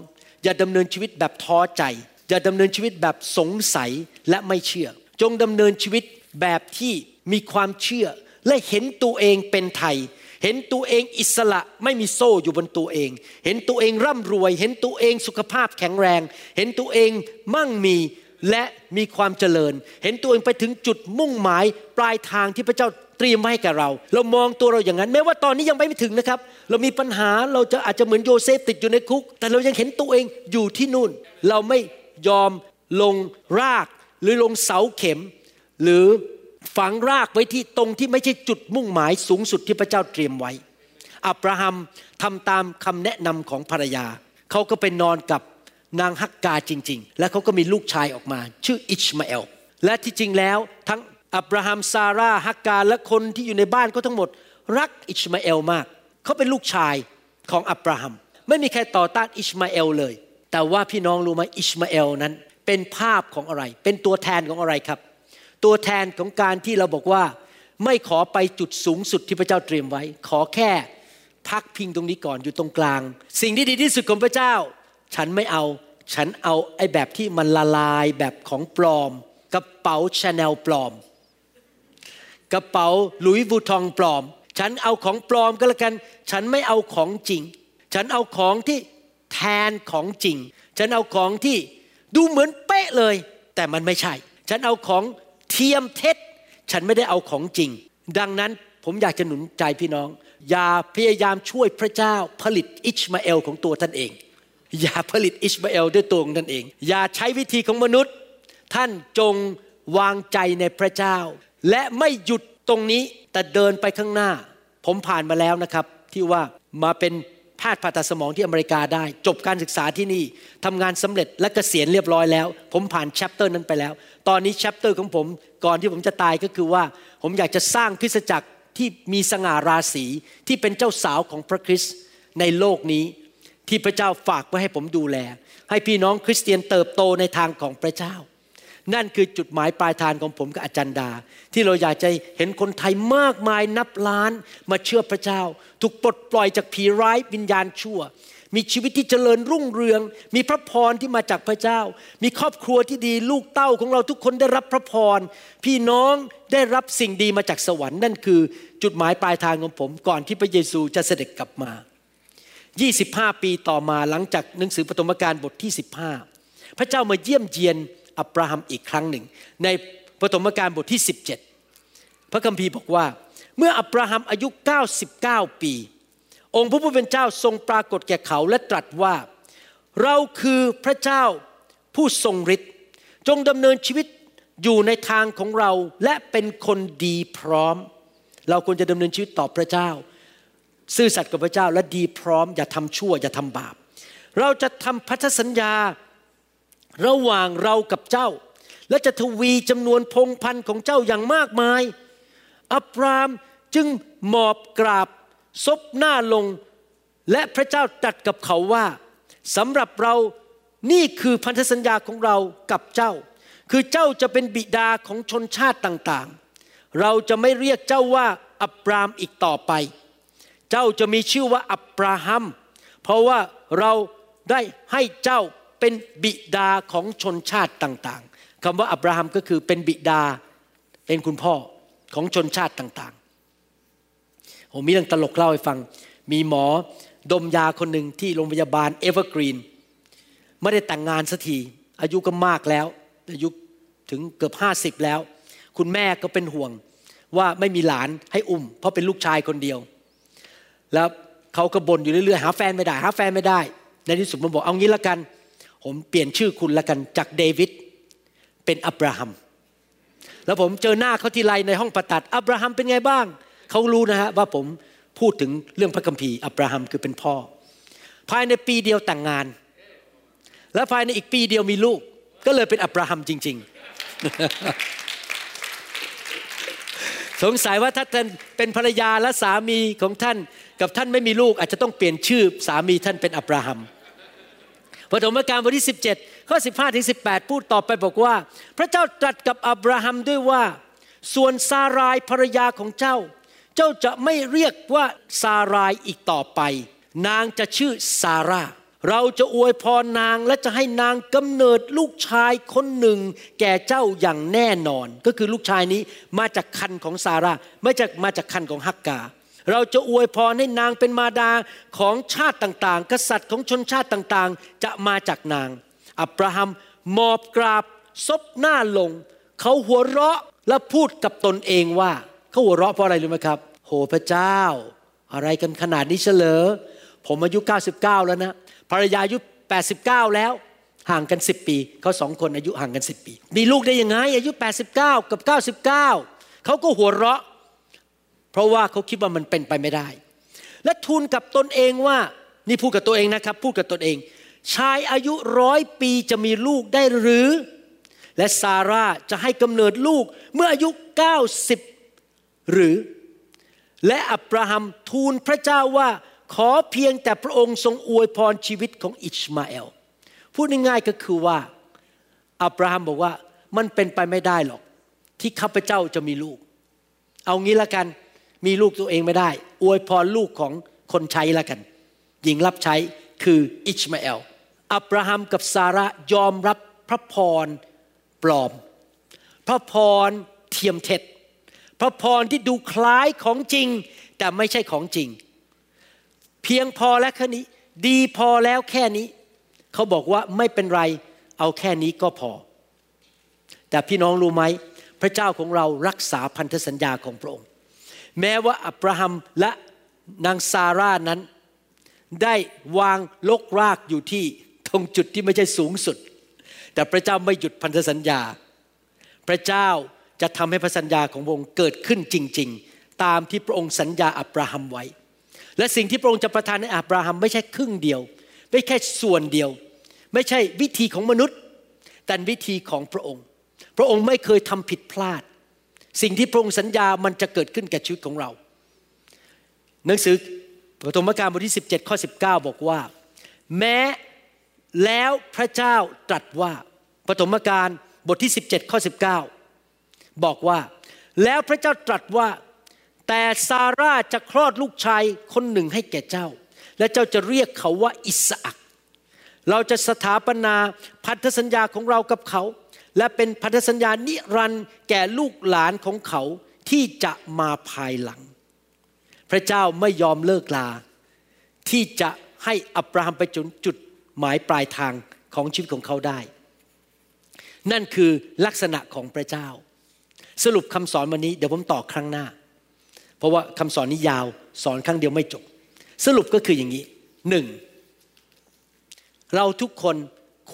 อย่าดำเนินชีวิตแบบท้อใจอย่าดำเนินชีวิตแบบสงสัยและไม่เชื่อจงดำเนินชีวิตแบบที่มีความเชื่อและเห็นตัวเองเป็นไทยเห็นตัวเองอิสระไม่มีโซ่อยู่บนตัวเองเห็นตัวเองร่ำรวยเห็นตัวเองสุขภาพแข็งแรงเห็นตัวเองมั่งมีและมีความเจริญเห็นตัวเองไปถึงจุดมุ่งหมายปลายทางที่พระเจ้าเตรียมไว้ให้กับเราเรามองตัวเราอย่างนั้นแม้ว่าตอนนี้ยังไปไม่ถึงนะครับเรามีปัญหาเราจะอาจจะเหมือนโยเซฟติดอยู่ในคุกแต่เรายังเห็นตัวเองอยู่ที่นู่นเราไม่ยอมลงรากหรือลงเสาเข็มหรือฝังรากไว้ที่ตรงที่ไม่ใช่จุดมุ่งหมายสูงสุดที่พระเจ้าเตรียมไว้อับราฮัมทำตามคำแนะนำของภรรยาเขาก็ไปนอนกับนางฮักกาจริงๆและเขาก็มีลูกชายออกมาชื่ออิชมาเอลและที่จริงแล้วทั้งอับราฮัมซาร่าฮักกาและคนที่อยู่ในบ้านเขาทั้งหมดรักอิชมาเอลมากเขาเป็นลูกชายของอับราฮัมไม่มีใครต่อต้านอิชมาเอลเลยแต่ว่าพี่น้องรู้ไหมอิชมาเอลนั้นเป็นภาพของอะไรเป็นตัวแทนของอะไรครับตัวแทนของการที่เราบอกว่าไม่ขอไปจุดสูงสุดที่พระเจ้าเตรียมไว้ขอแค่พักพิงตรงนี้ก่อนอยู่ตรงกลางสิ่งที่ดีที่สุดของพระเจ้าฉันไม่เอาฉันเอาไอ้แบบที่มันละลายแบบของปลอมกระเป๋าชาแนลปลอมกระเป๋าหลุยส์วูทองปลอมฉันเอาของปลอมก็แล้วกันฉันไม่เอาของจริงฉันเอาของที่แทนของจริงฉันเอาของที่ดูเหมือนเป๊ะเลยแต่มันไม่ใช่ฉันเอาของเทียมเท็จฉันไม่ได้เอาของจริงดังนั้นผมอยากจะหนุนใจพี่น้องอย่าพยายามช่วยพระเจ้าผลิตอิชมาเอลของตัวท่านเองอย่าผลิตอิชมาเอลด้วยตัวของท่านเองอย่าใช้วิธีของมนุษย์ท่านจงวางใจในพระเจ้าและไม่หยุดตรงนี้แต่เดินไปข้างหน้าผมผ่านมาแล้วนะครับที่ว่ามาเป็นแพทย์ผ่าตัดสมองที่อเมริกาได้จบการศึกษาที่นี่ทำงานสำเร็จและเกษียณเรียบร้อยแล้วผมผ่านแชปเตอร์นั้นไปแล้วตอนนี้แชปเตอร์ของผมก่อนที่ผมจะตายก็คือว่าผมอยากจะสร้างคริสตจักรที่มีสง่าราศีที่เป็นเจ้าสาวของพระคริสต์ในโลกนี้ที่พระเจ้าฝากไว้ให้ผมดูแลให้พี่น้องคริสเตียนเติบโตในทางของพระเจ้านั่นคือจุดหมายปลายทางของผมกับอาจารย์ดาที่เราอยากจะเห็นคนไทยมากมายนับล้านมาเชื่อพระเจ้าถูกปลดปล่อยจากผีร้ายวิญญาณชั่วมีชีวิตที่เจริญรุ่งเรืองมีพระพรที่มาจากพระเจ้ามีครอบครัวที่ดีลูกเต้าของเราทุกคนได้รับพระพรพี่น้องได้รับสิ่งดีมาจากสวรรค์นั่นคือจุดหมายปลายทางของผมก่อนที่พระเยซูจะเสด็จกลับมา25ปีต่อมาหลังจากหนังสือปฐมกาลบทที่15พระเจ้ามาเยี่ยมเยียนอับราฮัมอีกครั้งหนึ่งในปฐมกาลบทที่17พระคัมภีร์บอกว่าเมื่ออับราฮัมอายุ99ปีองค์พระผู้เป็นเจ้าทรงปรากฏแก่เขาและตรัสว่าเราคือพระเจ้าผู้ทรงฤทธิ์จงดำเนินชีวิตอยู่ในทางของเราและเป็นคนดีพร้อมเราควรจะดำเนินชีวิตต่อพระเจ้าซื่อสัตย์กับพระเจ้าและดีพร้อมอย่าทำชั่วอย่าทำบาปเราจะทำพันธสัญญาระหว่างเรากับเจ้าและจะทวีจำนวนพงพันธุ์ของเจ้าอย่างมากมายอับรามจึงหมอบกราบซบหน้าลงและพระเจ้าตรัสกับเขาว่าสำหรับเรานี่คือพันธสัญญาของเรากับเจ้าคือเจ้าจะเป็นบิดาของชนชาติต่างๆเราจะไม่เรียกเจ้าว่าอับรามอีกต่อไปเจ้าจะมีชื่อว่าอับราฮัม เพราะว่าเราได้ให้เจ้าเป็นบิดาของชนชาติต่างๆคำว่าอับราฮัมก็คือเป็นบิดาเป็นคุณพ่อของชนชาติต่างๆผมมีเรื่องตลกเล่าให้ฟังมีหมอดมยาคนหนึ่งที่โรงพยาบาลเอเวอร์กรีนไม่ได้แต่งงานสักทีอายุก็มากแล้วอายุถึงเกือบ50แล้วคุณแม่ก็เป็นห่วงว่าไม่มีหลานให้อุ้มเพราะเป็นลูกชายคนเดียวแล้วเขาก็บ่นอยู่เรื่อยๆหาแฟนไม่ได้หาแฟนไม่ได้ในที่สุดผมบอกเอางี้ละกันผมเปลี่ยนชื่อคุณละกันจากเดวิดเป็นอับราฮัมแล้วผมเจอหน้าเขาทีไรในห้องผ่าตัดอับราฮัมเป็นไงบ้างเขารู้นะฮะว่าผมพูดถึงเรื่องพระคัมภีร์อับราฮัมคือเป็นพ่อภายในปีเดียวแต่งงานและภายในอีกปีเดียวมีลูกก็เลยเป็นอับราฮัมจริงๆสงสัยว่าถ้าท่านเป็นภรรยาและสามีของท่านกับท่านไม่มีลูกอาจจะต้องเปลี่ยนชื่อสามีท่านเป็นอับราฮัมปฐมกาลบทที่17ข้อ15ถึง18พูดต่อไปบอกว่าพระเจ้าตรัสกับอับราฮัมด้วยว่าส่วนซารายภรรยาของเจ้าเจ้าจะไม่เรียกว่าซารายอีกต่อไปนางจะชื่อซาร่าเราจะอวยพรนางและจะให้นางกำเนิดลูกชายคนหนึ่งแก่เจ้าอย่างแน่นอนก็คือลูกชายนี้มาจากครรภ์ของซาร่าไม่จากมาจากครรภ์ของฮักกาเราจะอวยพรให้นางเป็นมารดาของชาติต่างๆกษัตริย์ของชนชาติต่างๆจะมาจากนางอับราฮัมมอบกราบซบหน้าลงเขาหัวเราะและพูดกับตนเองว่าเขาหัวเราะเพราะอะไรรู้ไหมครับโหพระเจ้าอะไรกันขนาดนี้เฉลอผมอายุ99แล้วนะภรรยาอายุ89แล้วห่างกัน10ปีเขา2คนอายุห่างกัน10ปีมีลูกได้ยังไงอายุ89กับ99เขาก็หัวเราะเพราะว่าเขาคิดว่ามันเป็นไปไม่ได้และทูลกับตนเองว่านี่พูดกับตัวเองนะครับพูดกับตนเองชายอายุ100ปีจะมีลูกได้หรือและซาร่าจะให้กำเนิดลูกเมื่ออายุ90หรือและอับราฮัมทูลพระเจ้าว่าขอเพียงแต่พระองค์ทรงอวยพรชีวิตของอิชมาเอลพูดง่ายๆก็คือว่าอับราฮัมบอกว่ามันเป็นไปไม่ได้หรอกที่ข้าพเจ้าจะมีลูกเอางี้ละกันมีลูกตัวเองไม่ได้อวยพรลูกของคนใช้ละกันหญิงรับใช้คืออิชมาเอลอับราฮัมกับซาร่ายอมรับพระพรปลอมพระพรเทียมเท็จพระพรที่ดูคล้ายของจริงแต่ไม่ใช่ของจริงเพียงพอแล้วแค่นี้ดีพอแล้วแค่นี้เขาบอกว่าไม่เป็นไรเอาแค่นี้ก็พอแต่พี่น้องรู้ไหมพระเจ้าของเรารักษาพันธสัญญาของพระองค์แม้ว่าอับราฮัมและนางซาร่านั้นได้วางลกรากอยู่ที่ตรงจุดที่ไม่ใช่สูงสุดแต่พระเจ้าไม่หยุดพันธสัญญาพระเจ้าจะทำให้พันธสัญญาของพระองค์เกิดขึ้นจริงๆตามที่พระองค์สัญญาอับราฮัมไว้และสิ่งที่พระองค์จะประทานให้อับราฮัมไม่ใช่ครึ่งเดียวไม่แค่ส่วนเดียวไม่ใช่วิธีของมนุษย์แต่วิธีของพระองค์พระองค์ไม่เคยทำผิดพลาดสิ่งที่พระองค์สัญญามันจะเกิดขึ้นกับชีวิตของเราหนังสือปฐมกาลบทที่17ข้อ19บอกว่าแม้แล้วพระเจ้าตรัสว่าปฐมกาลบทที่17ข้อ19บอกว่าแล้วพระเจ้าตรัสว่าแต่ซาร่าจะคลอดลูกชายคนหนึ่งให้แก่เจ้าและเจ้าจะเรียกเขาว่าอิสอัคเราจะสถาปนาพันธสัญญาของเรากับเขาและเป็นพันธสัญญานิรันดร์แก่ลูกหลานของเขาที่จะมาภายหลังพระเจ้าไม่ยอมเลิกลาที่จะให้อับราฮัมไปจนจุดหมายปลายทางของชีวิตของเขาได้นั่นคือลักษณะของพระเจ้าสรุปคำสอนวันนี้เดี๋ยวผมต่อครั้งหน้าเพราะว่าคำสอนนี้ยาวสอนครั้งเดียวไม่จบสรุปก็คืออย่างนี้ 1. เราทุกคน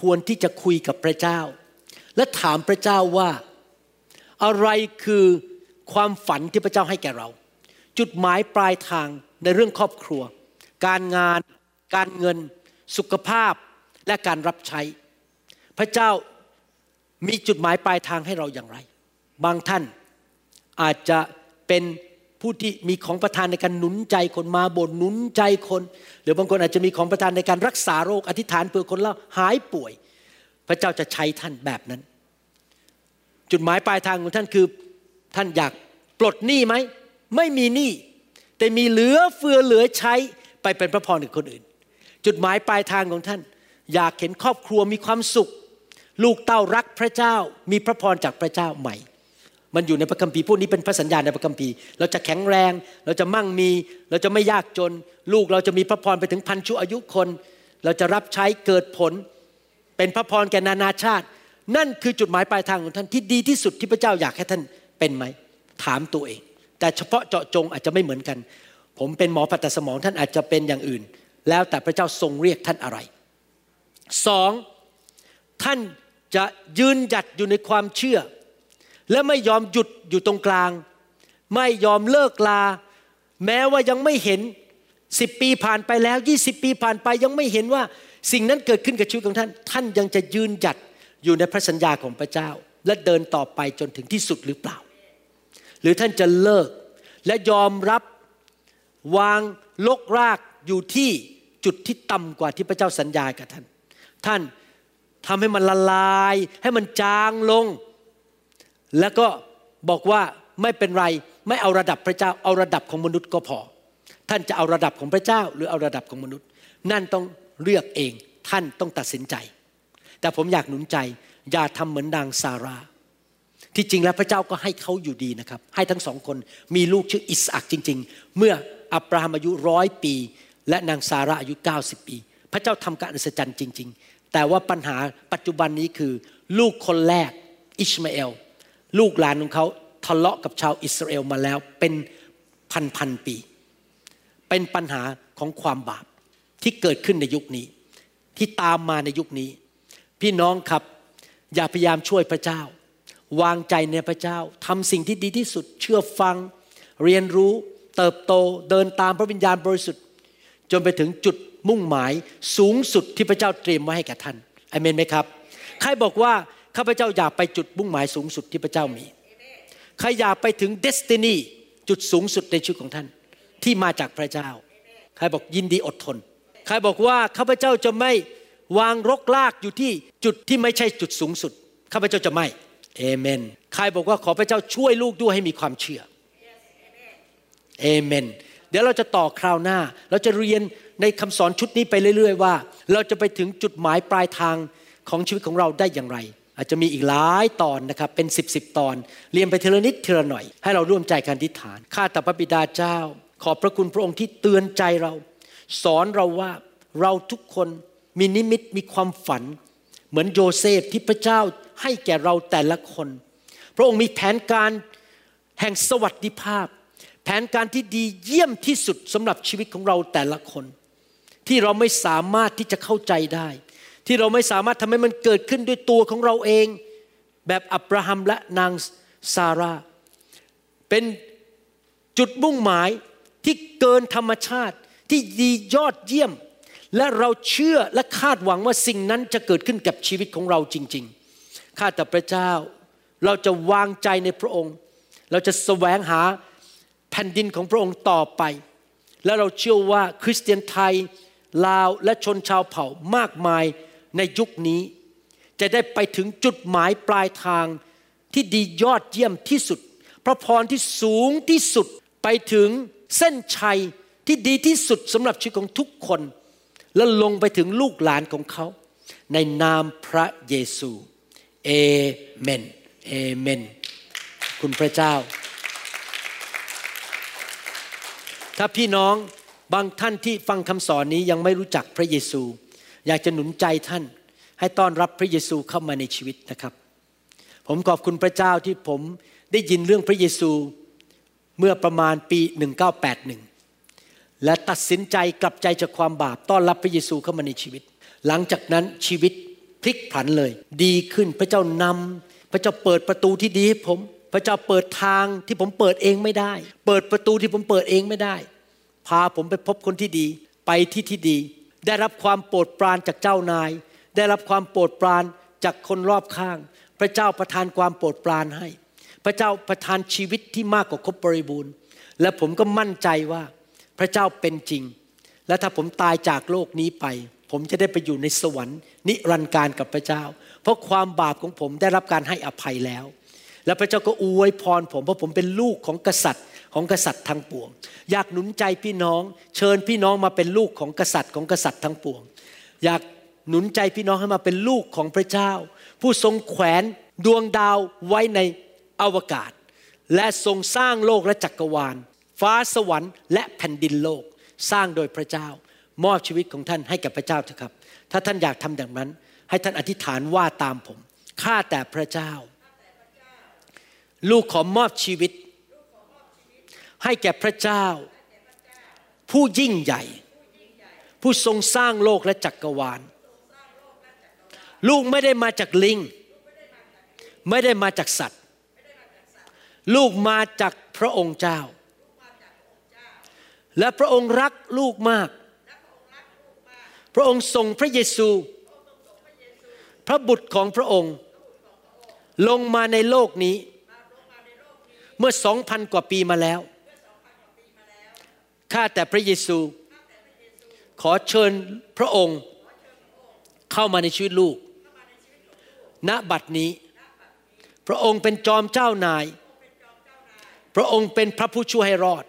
ควรที่จะคุยกับพระเจ้าและถามพระเจ้าว่าอะไรคือความฝันที่พระเจ้าให้แก่เราจุดหมายปลายทางในเรื่องครอบครัวการงานการเงินสุขภาพและการรับใช้พระเจ้ามีจุดหมายปลายทางให้เราอย่างไรบางท่านอาจจะเป็นผู้ที่มีของประทานในการหนุนใจคนมาบ่นหนุนใจคนหรือบางคนอาจจะมีของประทานในการรักษาโรคอธิษฐานเพื่อคนแล้วหายป่วยพระเจ้าจะใช้ท่านแบบนั้นจุดหมายปลายทางของท่านคือท่านอยากปลดหนี้ไหมไม่มีหนี้แต่มีเหลือเฟือเหลือใช้ไปเป็นพระพรแก่คนอื่น จุดหมายปลายทางของท่านอยากเห็นครอบครัวมีความสุขลูกเต้ารักพระเจ้ามีพระพรจากพระเจ้าใหม่มันอยู่ในพระคัมภีร์พวกนี้เป็นพระสัญญาในพระคัมภีร์เราจะแข็งแรงเราจะมั่งมีเราจะไม่ยากจนลูกเราจะมีพระพรไปถึงพันชั่วอายุคนเราจะรับใช้เกิดผลเป็นพระพรแก่นานาชาตินั่นคือจุดหมายปลายทางของท่านที่ดีที่สุดที่พระเจ้าอยากให้ท่านเป็นไหมถามตัวเองแต่เฉพาะเจาะจงอาจจะไม่เหมือนกันผมเป็นหมอผ่าตัดสมองท่านอาจจะเป็นอย่างอื่นแล้วแต่พระเจ้าทรงเรียกท่านอะไรสองท่านจะยืนหยัดอยู่ในความเชื่อและไม่ยอมหยุดอยู่ตรงกลางไม่ยอมเลิกลาแม้ว่ายังไม่เห็น10ปีผ่านไปแล้ว20ปีผ่านไปยังไม่เห็นว่าสิ่งนั้นเกิดขึ้นกับชีวิตของท่านท่านยังจะยืนหยัดอยู่ในพระสัญญาของพระเจ้าและเดินต่อไปจนถึงที่สุดหรือเปล่าหรือท่านจะเลิกและยอมรับวางลกรากอยู่ที่จุดที่ต่ำกว่าที่พระเจ้าสัญญากับท่านท่านทำให้มันละลายให้มันจางลงแล้วก็บอกว่าไม่เป็นไรไม่เอาระดับพระเจ้าเอาระดับของมนุษย์ก็พอท่านจะเอาระดับของพระเจ้าหรือเอาระดับของมนุษย์นั่นต้องเลือกเองท่านต้องตัดสินใจแต่ผมอยากหนุนใจอย่าทำเหมือนนางซาราที่จริงแล้วพระเจ้าก็ให้เขาอยู่ดีนะครับให้ทั้งสองคนมีลูกชื่ออิสอัคจริงๆเมื่ออับราฮัมอายุ100ปีและนางซาราอายุ90ปีพระเจ้าทำการอัศจรรย์จริงๆแต่ว่าปัญหาปัจจุบันนี้คือลูกคนแรกอิสมาเอลลูกหลานของเขาทะเลาะกับชาวอิสราเอลมาแล้วเป็นพันปีเป็นปัญหาของความบาปที่เกิดขึ้นในยุคนี้ที่ตามมาในยุคนี้พี่น้องครับอย่าพยายามช่วยพระเจ้าวางใจในพระเจ้าทำสิ่งที่ดีที่สุดเชื่อฟังเรียนรู้เติบโตเดินตามพระวิญญาณบริสุทธิ์จนไปถึงจุดมุ่งหมายสูงสุดที่พระเจ้าเตรียมไว้ให้กับท่านอาเมนไหมครับใครบอกว่าข้าพเจ้าอยากไปจุดมุ่งหมายสูงสุดที่พระเจ้ามีใครอยากไปถึงเดสตินีจุดสูงสุดในชีวิตของท่านที่มาจากพระเจ้าใครบอกยินดีอดทนใครบอกว่าข้าพเจ้าจะไม่วางรกรากอยู่ที่จุดที่ไม่ใช่จุดสูงสุดข้าพเจ้าจะไม่เอเมนใครบอกว่าขอพระเจ้าช่วยลูกด้วยให้มีความเชื่อเอเมนเดี๋ยวเราจะต่อคราวหน้าเราจะเรียนในคำสอนชุดนี้ไปเรื่อยๆว่าเราจะไปถึงจุดหมายปลายทางของชีวิตของเราได้อย่างไรอาจจะมีอีกหลายตอนนะครับเป็น10ตอนเรียนไปทีละนิดทีละหน่อยให้เราร่วมใจกันอธิษฐานข้าแต่พระบิดาเจ้าขอบพระคุณพระองค์ที่เตือนใจเราสอนเราว่าเราทุกคนมีนิมิตมีความฝันเหมือนโยเซฟที่พระเจ้าให้แก่เราแต่ละคนพระองค์มีแผนการแห่งสวัสดิภาพแผนการที่ดีเยี่ยมที่สุดสำหรับชีวิตของเราแต่ละคนที่เราไม่สามารถที่จะเข้าใจได้ที่เราไม่สามารถทำให้มันเกิดขึ้นด้วยตัวของเราเองแบบอับราฮัมและนางซาร่าเป็นจุดมุ่งหมายที่เกินธรรมชาติที่ดียอดเยี่ยมและเราเชื่อและคาดหวังว่าสิ่งนั้นจะเกิดขึ้นกับชีวิตของเราจริงๆข้าแต่พระเจ้าเราจะวางใจในพระองค์เราจะแสวงหาแผ่นดินของพระองค์ต่อไปและเราเชื่อว่าคริสเตียนไทยลาวและชนชาวเผ่ามากมายในยุคนี้จะได้ไปถึงจุดหมายปลายทางที่ดียอดเยี่ยมที่สุดพระพรที่สูงที่สุดไปถึงเส้นชัยที่ดีที่สุดสำหรับชีวิตของทุกคนและลงไปถึงลูกหลานของเขาในนามพระเยซูเอเมนเอเมนคุณพระเจ้าถ้าพี่น้องบางท่านที่ฟังคำสอนนี้ยังไม่รู้จักพระเยซูอยากจะหนุนใจท่านให้ต้อนรับพระเยซูเข้ามาในชีวิตนะครับผมขอบคุณพระเจ้าที่ผมได้ยินเรื่องพระเยซูเมื่อประมาณปี1981และตัดสินใจกลับใจจากความบาปต้อนรับพระเยซูเข้ามาในชีวิตหลังจากนั้นชีวิตพลิกผันเลยดีขึ้นพระเจ้านำพระเจ้าเปิดประตูที่ดีให้ผมพระเจ้าเปิดทางที่ผมเปิดเองไม่ได้เปิดประตูที่ผมเปิดเองไม่ได้พาผมไปพบคนที่ดีไปที่ที่ดีได้รับความโปรดปรานจากเจ้านายได้รับความโปรดปรานจากคนรอบข้างพระเจ้าประทานความโปรดปรานให้พระเจ้าประทานชีวิตที่มากกว่าครบบริบูรณ์และผมก็มั่นใจว่าพระเจ้าเป็นจริงและถ้าผมตายจากโลกนี้ไปผมจะได้ไปอยู่ในสวรรค์นิรันดร์กาลกับพระเจ้าเพราะความบาปของผมได้รับการให้อภัยแล้ว และพระเจ้าก็อวยพรผมเพราะผมเป็นลูกของกษัตริย์ทั้งปวงอยากหนุนใจพี่น้องเชิญพี่น้องมาเป็นลูกของกษัตริย์ทั้งปวงอยากหนุนใจพี่น้องให้มาเป็นลูกของพระเจ้าผู้ทรงแขวนดวงดาวไว้ในอวกาศและทรงสร้างโลกและจักรวาลฟ้าสวรรค์และแผ่นดินโลกสร้างโดยพระเจ้ามอบชีวิตของท่านให้กับพระเจ้าเถอะครับถ้าท่านอยากทำอย่างนั้นให้ท่านอธิษฐานว่าตามผมข้าแต่พระเจ้าลูกขอมอบชีวิตให้แก่พระเจ้าผู้ยิ่งใหญ่ผู้ทรงสร้างโลกและจักรวาลลูกไม่ได้มาจากลิงไม่ได้มาจากสัตว์ลูกมาจากพระองค์เจ้าและพระองค์รักลูกมากพระองค์ส่งพระเยซูพระบุตรของพระองค์ลงมาในโลกนี้เมื่อ 2,000 กว่าปีมาแล้วข้าแต่พระเยซูขอเชิญพระองค์เข้ามาในชีวิตลูกณบัดนี้พระองค์เป็นจอมเจ้านายพระองค์เป็นพระผู้ช่วยให้รอด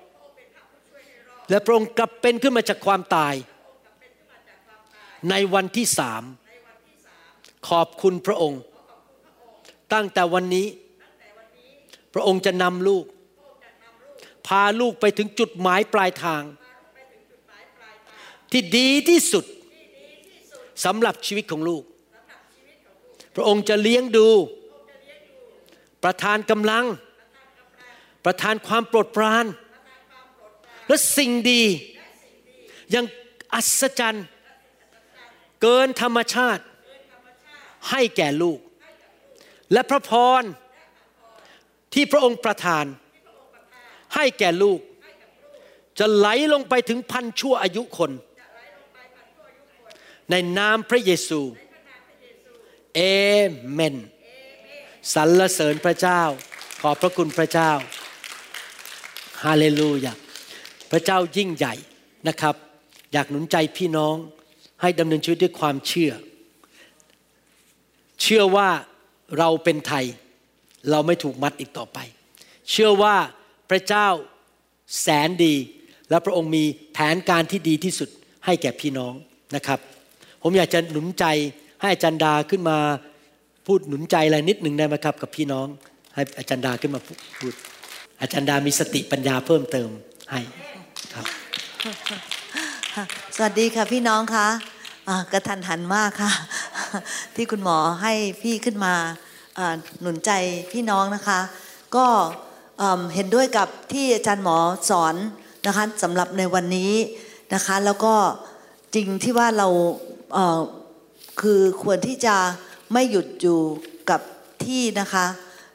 และพระองค์กลับเป็นขึ้นมาจากความตายในวันที่3ขอบคุณพระองค์ตั้งแต่วันนี้พระองค์จะนำลูกพาลูกไปถึงจุดหมายปลายทางที่ดีที่สุดสำหรับชีวิตของลูกพระองค์จะเลี้ยงดูประทานกำลังประทานความโปรดปรานและสิ่งดีอย่างอัศจรรย์เกินธรรมชาติให้แก่ลูกและพระพรที่พระองค์ประทานให้แก่ลูกจะไหลลงไปถึงพันชั่วอายุคนในนามพระเยซูเอเมนสรรเสริญพระเจ้าขอบพระคุณพระเจ้าฮาเลลูยาพระเจ้ายิ่งใหญ่นะครับอยากหนุนใจพี่น้องให้ดำเนินชีวิตด้วยความเชื่อว่าเราเป็นไทยเราไม่ถูกมัดอีกต่อไปเชื่อว่าพระเจ้าแสนดีและพระองค์มีแผนการที่ดีที่สุดให้แก่พี่น้องนะครับผมอยากจะหนุนใจให้อาจารย์ดาขึ้นมาพูดหนุนใจอะไรนิดนึงได้ไหมครับกับพี่น้องให้อาจารย์ดาขึ้นมาพูดอาจารย์ดามีสติปัญญาเพิ่มเติมให้ครับสวัสดีค่ะพี่น้องคะกระทันหันมากค่ะที่คุณหมอให้พี่ขึ้นมาหนุนใจพี่น้องนะคะก็เห็นด้วยกับที่อาจารย์หมอสอนนะคะสำหรับในวันนี้นะคะแล้วก็จริงที่ว่าเราคือควรที่จะไม่หยุดอยู่กับที่นะคะ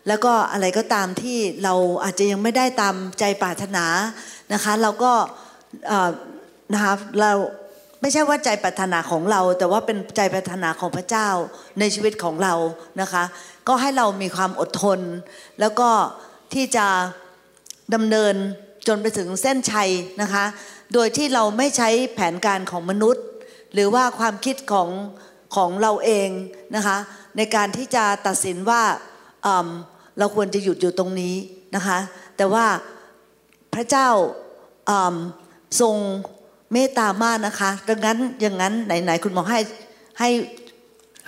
แล้วก็อะไรก็ตามที่เราอาจจะยังไม่ได้ตามใจปรารถนานะคะเราก็นะคะเราไม่ใช่ว่าใจปรารถนาของเราแต่ว่าเป็นใจปรารถนาของพระเจ้าในชีวิตของเรานะคะก็ให้เรามีความอดทนแล้วก็ที่จะดำเนินจนไปถึงเส้นชัยนะคะโดยที่เราไม่ใช้แผนการของมนุษย์หรือว่าความคิดของเราเองนะคะในการที่จะตัดสินว่าเราควรจะหยุดอยู่ตรงนี้นะคะแต่ว่าพระเจ้าทรงเมตตามากนะคะดังนั้นอย่างนั้นไหนๆคุณหมอให้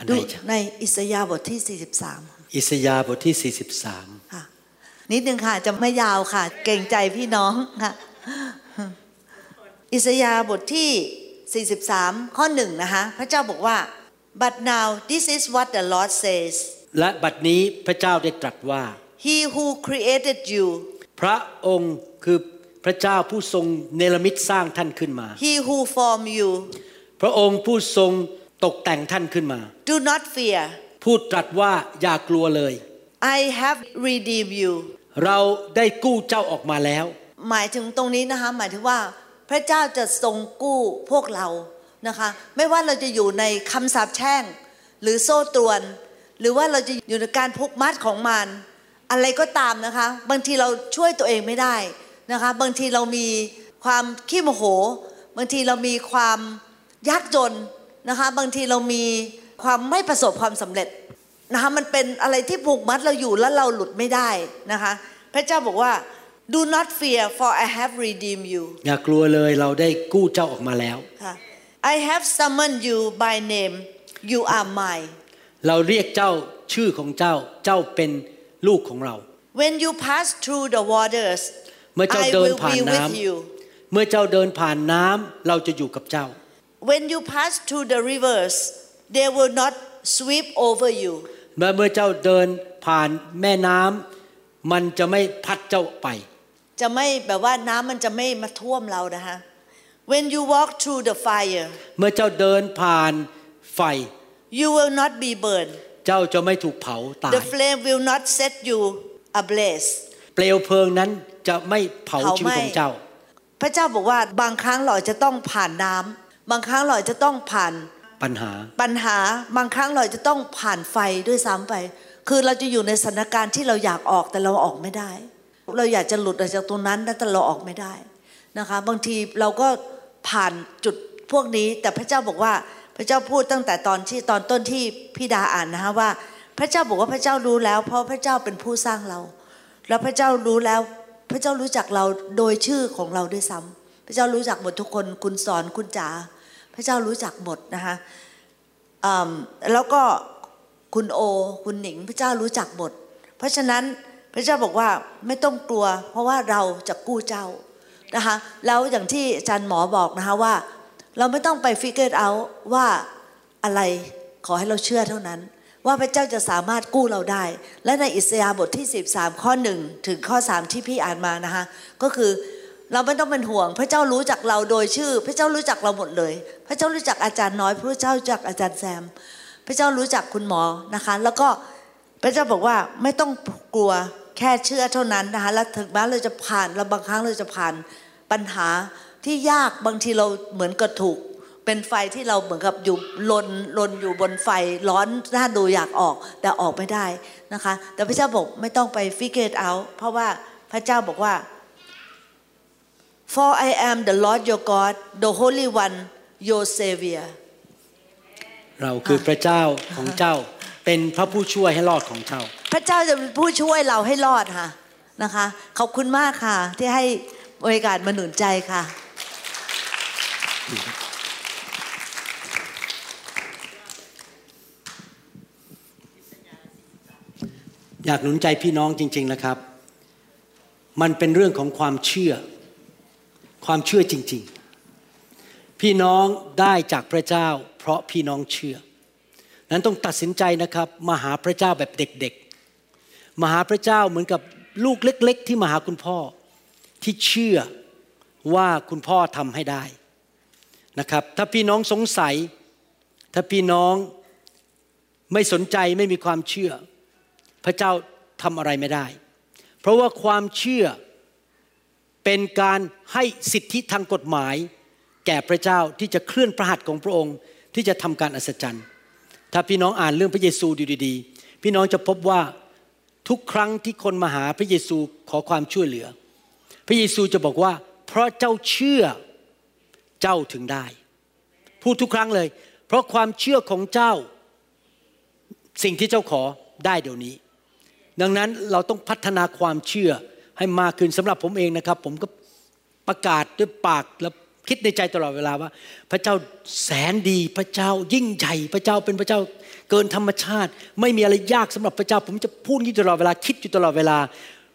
ดูในอิสยาห์บทที่43อิสยาห์บทที่43ค่ะนิดนึงค่ะจะไม่ยาวค่ะเกรงใจพี่น้องค่ะอิสยาห์บทที่43ข้อ1นะคะพระเจ้าบอกว่า But now this is what the Lord says และบัดนี้พระเจ้าได้ตรัสว่า He who created you พระองค์คือพระเจ้าผู้ทรงเนรมิตสร้างท่านขึ้นมา He who formed you พระองค์ผู้ทรงตกแต่งท่านขึ้นมา Do not fear ผู้ตรัสว่าอย่ากลัวเลย I have redeemed you เราได้กู้เจ้าออกมาแล้วหมายถึงตรงนี้นะคะหมายถึงว่าพระเจ้าจะทรงกู้พวกเรานะคะไม่ว่าเราจะอยู่ในคำสาปแช่งหรือโซ่ตรวนหรือว่าเราจะอยู่ในการผูกมัดของมันอะไรก็ตามนะคะบางทีเราช่วยตัวเองไม่ได้นะคะบางทีเรามีความขี้โมโหบางทีเรามีความยากจนนะคะบางทีเรามีความไม่ประสบความสำเร็จ นะคะมันเป็นอะไรที่ผูกมัดเราอยู่แล้วเราหลุดไม่ได้นะคะพระเจ้าบอกว่า Do not fear for I have redeemed you อย่ากลัวเลยเราได้กู้เจ้าออกมาแล้ว I have summoned you by name you are mine เราเรียกเจ้าชื่อของเจ้าเจ้าเป็นลูกของเรา When you pass through the waters เมื่อเจ้าเดินผ่านน้ำเมื่อเจ้าเดินผ่านน้ำเราจะอยู่กับเจ้า When you pass through the rivers they will not sweep over you เมื่อเจ้าเดินผ่านแม่น้ำมันจะไม่พัดเจ้าไปจะไม่แบบว่าน้ำมันจะไม่มาท่วมเรานะฮะ When you walk through the fire เมื่อเจ้าเดินผ่านไฟ You will not be burned เจ้าจะไม่ถูกเผาตาย The flame will not set you ablaze เปลวเพลิงนั้นจะไม่เผาชีวิตของเจ้าพระเจ้าบอกว่าบางครั้งเราจะต้องผ่านน้ำบางครั้งเราจะต้องผ่านปัญหาบางครั้งเราจะต้องผ่านไฟด้วยซ้ำไปคือเราจะอยู่ในสถานการณ์ที่เราอยากออกแต่เราออกไม่ได้เราอยากจะหลุดออกจากตรงนั้นแต่เราออกไม่ได้นะคะบางทีเราก็ผ่านจุดพวกนี้แต่พระเจ้าบอกว่าพระเจ้าพูดตั้งแต่ตอนต้นที่พี่ดาอ่านนะคะว่าพระเจ้าบอกว่าพระเจ้ารู้แล้วเพราะพระเจ้าเป็นผู้สร้างเราแล้วพระเจ้ารู้แล้วพระเจ้ารู้จักเราโดยชื่อของเราด้วยซ้ำพระเจ้ารู้จักหมดทุกคนคุณสอนคุณจ๋าพระเจ้ารู้จักหมดนะคะแล้วก็คุณโอคุณหนิงพระเจ้ารู้จักหมดเพราะฉะนั้นพระเจ้าบอกว่าไม่ต้องกลัวเพราะว่าเราจะกู้เจ้านะคะแล้วอย่างที่อาจารย์หมอบอกนะคะว่าเราไม่ต้องไปฟิกเกอร์เอาว่าอะไรขอให้เราเชื่อเท่านั้นว่าพระเจ้าจะสามารถกู้เราได้และในอิสยาห์บทที่13ข้อ1ถึงข้อ3ที่พี่อ่านมานะคะก็คือเราไม่ต้องเป็นห่วงพระเจ้ารู้จักเราโดยชื่อพระเจ้ารู้จักเราหมดเลยพระเจ้ารู้จักอาจารย์น้อยพระเจ้ารู้จักอาจารย์แซมพระเจ้ารู้จักคุณหมอนะคะแล้วก็พระเจ้าบอกว่าไม่ต้องกลัวแค่เชื่อเท่านั้นนะคะแล้วถึงแม้เราจะผ่านเราบางครั้งเราจะผ่านปัญหาที่ยากบางทีเราเหมือนกับถูกเป็นไฟที่เราเหมือนกับอยู่ลนอยู่บนไฟร้อนน่าดูอยากออกแต่ออกไม่ได้นะคะแต่พระเจ้าบอกไม่ต้องไปfigure it outเพราะว่าพระเจ้าบอกว่าFor I am the Lord your God, the Holy One, your Savior. เราคือพระเจ้าของเจ้าเป็นพระผู้ช่วยให้รอดของเจ้าพระเจ้าจะเป็นผู้ช่วยเราให้รอดค่ะนะคะขอบคุณมากค่ะที่ให้โอกาสมาหนุนใจค่ะอยากหนุนใจพี่น้องจริงๆนะครับมันเป็นเรื่องของความเชื่อจริงๆพี่น้องได้จากพระเจ้าเพราะพี่น้องเชื่อนั้นต้องตัดสินใจนะครับมาหาพระเจ้าแบบเด็กๆมาหาพระเจ้าเหมือนกับลูกเล็กๆที่มาหาคุณพ่อที่เชื่อว่าคุณพ่อทำให้ได้นะครับถ้าพี่น้องสงสัยถ้าพี่น้องไม่สนใจไม่มีความเชื่อพระเจ้าทำอะไรไม่ได้เพราะว่าความเชื่อเป็นการให้สิทธิทางกฎหมายแก่พระเจ้าที่จะเคลื่อนพระหัตถ์ของพระองค์ที่จะทำการอัศจรรย์ถ้าพี่น้องอ่านเรื่องพระเยซูดูดีๆพี่น้องจะพบว่าทุกครั้งที่คนมาหาพระเยซูขอความช่วยเหลือพระเยซูจะบอกว่าเพราะเจ้าเชื่อเจ้าถึงได้พูดทุกครั้งเลยเพราะความเชื่อของเจ้าสิ่งที่เจ้าขอได้เดี๋ยวนี้ดังนั้นเราต้องพัฒนาความเชื่อให้มากขึ้นสำหรับผมเองนะครับผมก็ประกาศด้วยปากและคิดในใจตลอดเวลาว่าพระเจ้าแสนดีพระเจ้ายิ่งใหญ่พระเจ้าเป็นพระเจ้าเกินธรรมชาติไม่มีอะไรยากสำหรับพระเจ้าผมจะพูดอยู่ตลอดเวลาคิดอยู่ตลอดเวลา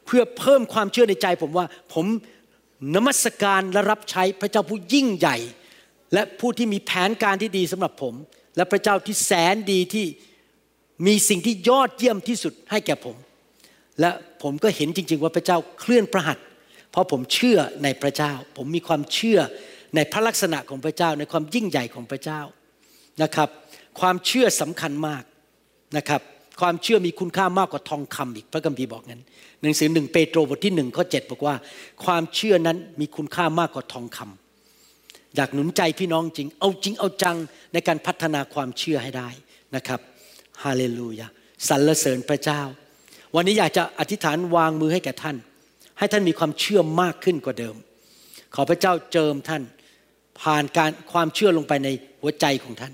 เพื่อเพิ่มความเชื่อในใจผมว่าผมนมัสการและรับใช้พระเจ้าผู้ยิ่งใหญ่และผู้ที่มีแผนการที่ดีสำหรับผมและพระเจ้าที่แสนดีที่มีสิ่งที่ยอดเยี่ยมที่สุดให้แก่ผมและผมก็เห็นจริงๆว่าพระเจ้าเคลื่อนพระหัตถ์เพราะผมเชื่อในพระเจ้าผมมีความเชื่อในพระลักษณะของพระเจ้าในความยิ่งใหญ่ของพระเจ้านะครับความเชื่อสำคัญมากนะครับความเชื่อมีคุณค่ามากกว่าทองคำอีกพระคัมภีร์บอกงั้นหนังสือ1เปโตรบทที่1ข้อ7บอกว่าความเชื่อนั้นมีคุณค่ามากกว่าทองคำอยากหนุนใจพี่น้องจริงเอาจริงเอาจังในการพัฒนาความเชื่อให้ได้นะครับฮาเลลูยาสรรเสริญพระเจ้าวันนี้อยากจะอธิษฐานวางมือให้แก่ท่านให้ท่านมีความเชื่อมากขึ้นกว่าเดิมขอพระเจ้าเจิมท่านผ่านการความเชื่อลงไปในหัวใจของท่าน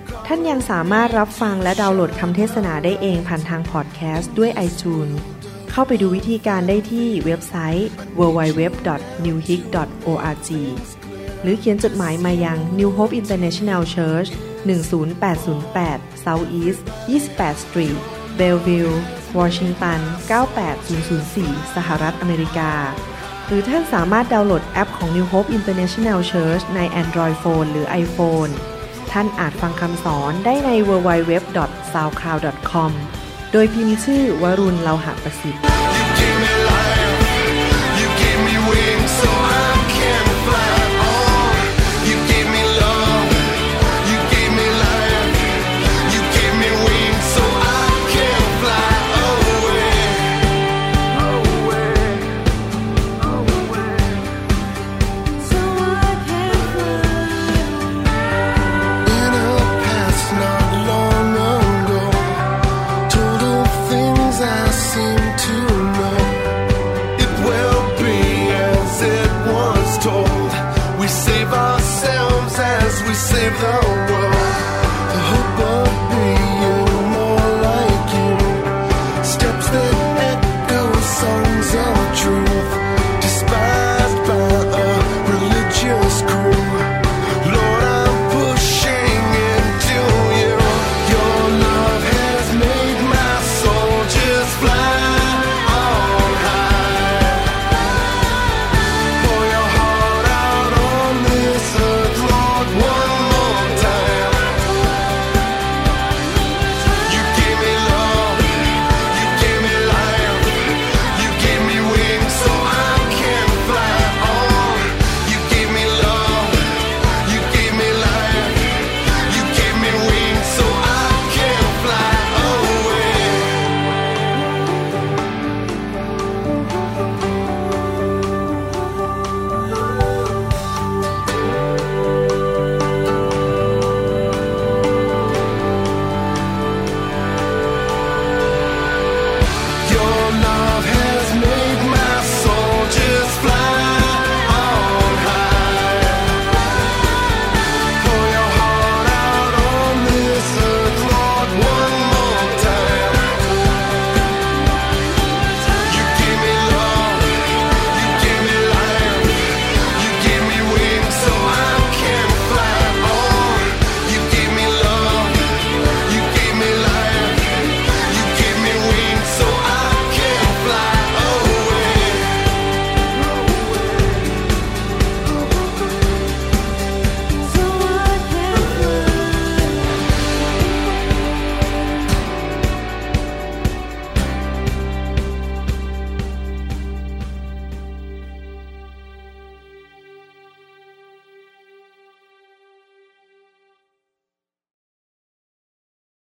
ท่านยังสามารถรับฟังและดาวน์โหลดคำเทศนาได้เองผ่านทางพอดแคสต์ด้วย iTunes เข้าไปดูวิธีการได้ที่เว็บไซต์ www.newhope.org หรือเขียนจดหมายมายัง New Hope International Church 10808 South East 28 Street Bellevue Washington 98004 สหรัฐอเมริกาหรือท่านสามารถดาวน์โหลดแอปของ New Hope International Church ใน Android Phone หรือ iPhone ท่านอาจฟังคำสอนได้ใน www.soundcloud.com โดยพิมพ์ชื่อวรุณเลาหะประสิทธิ์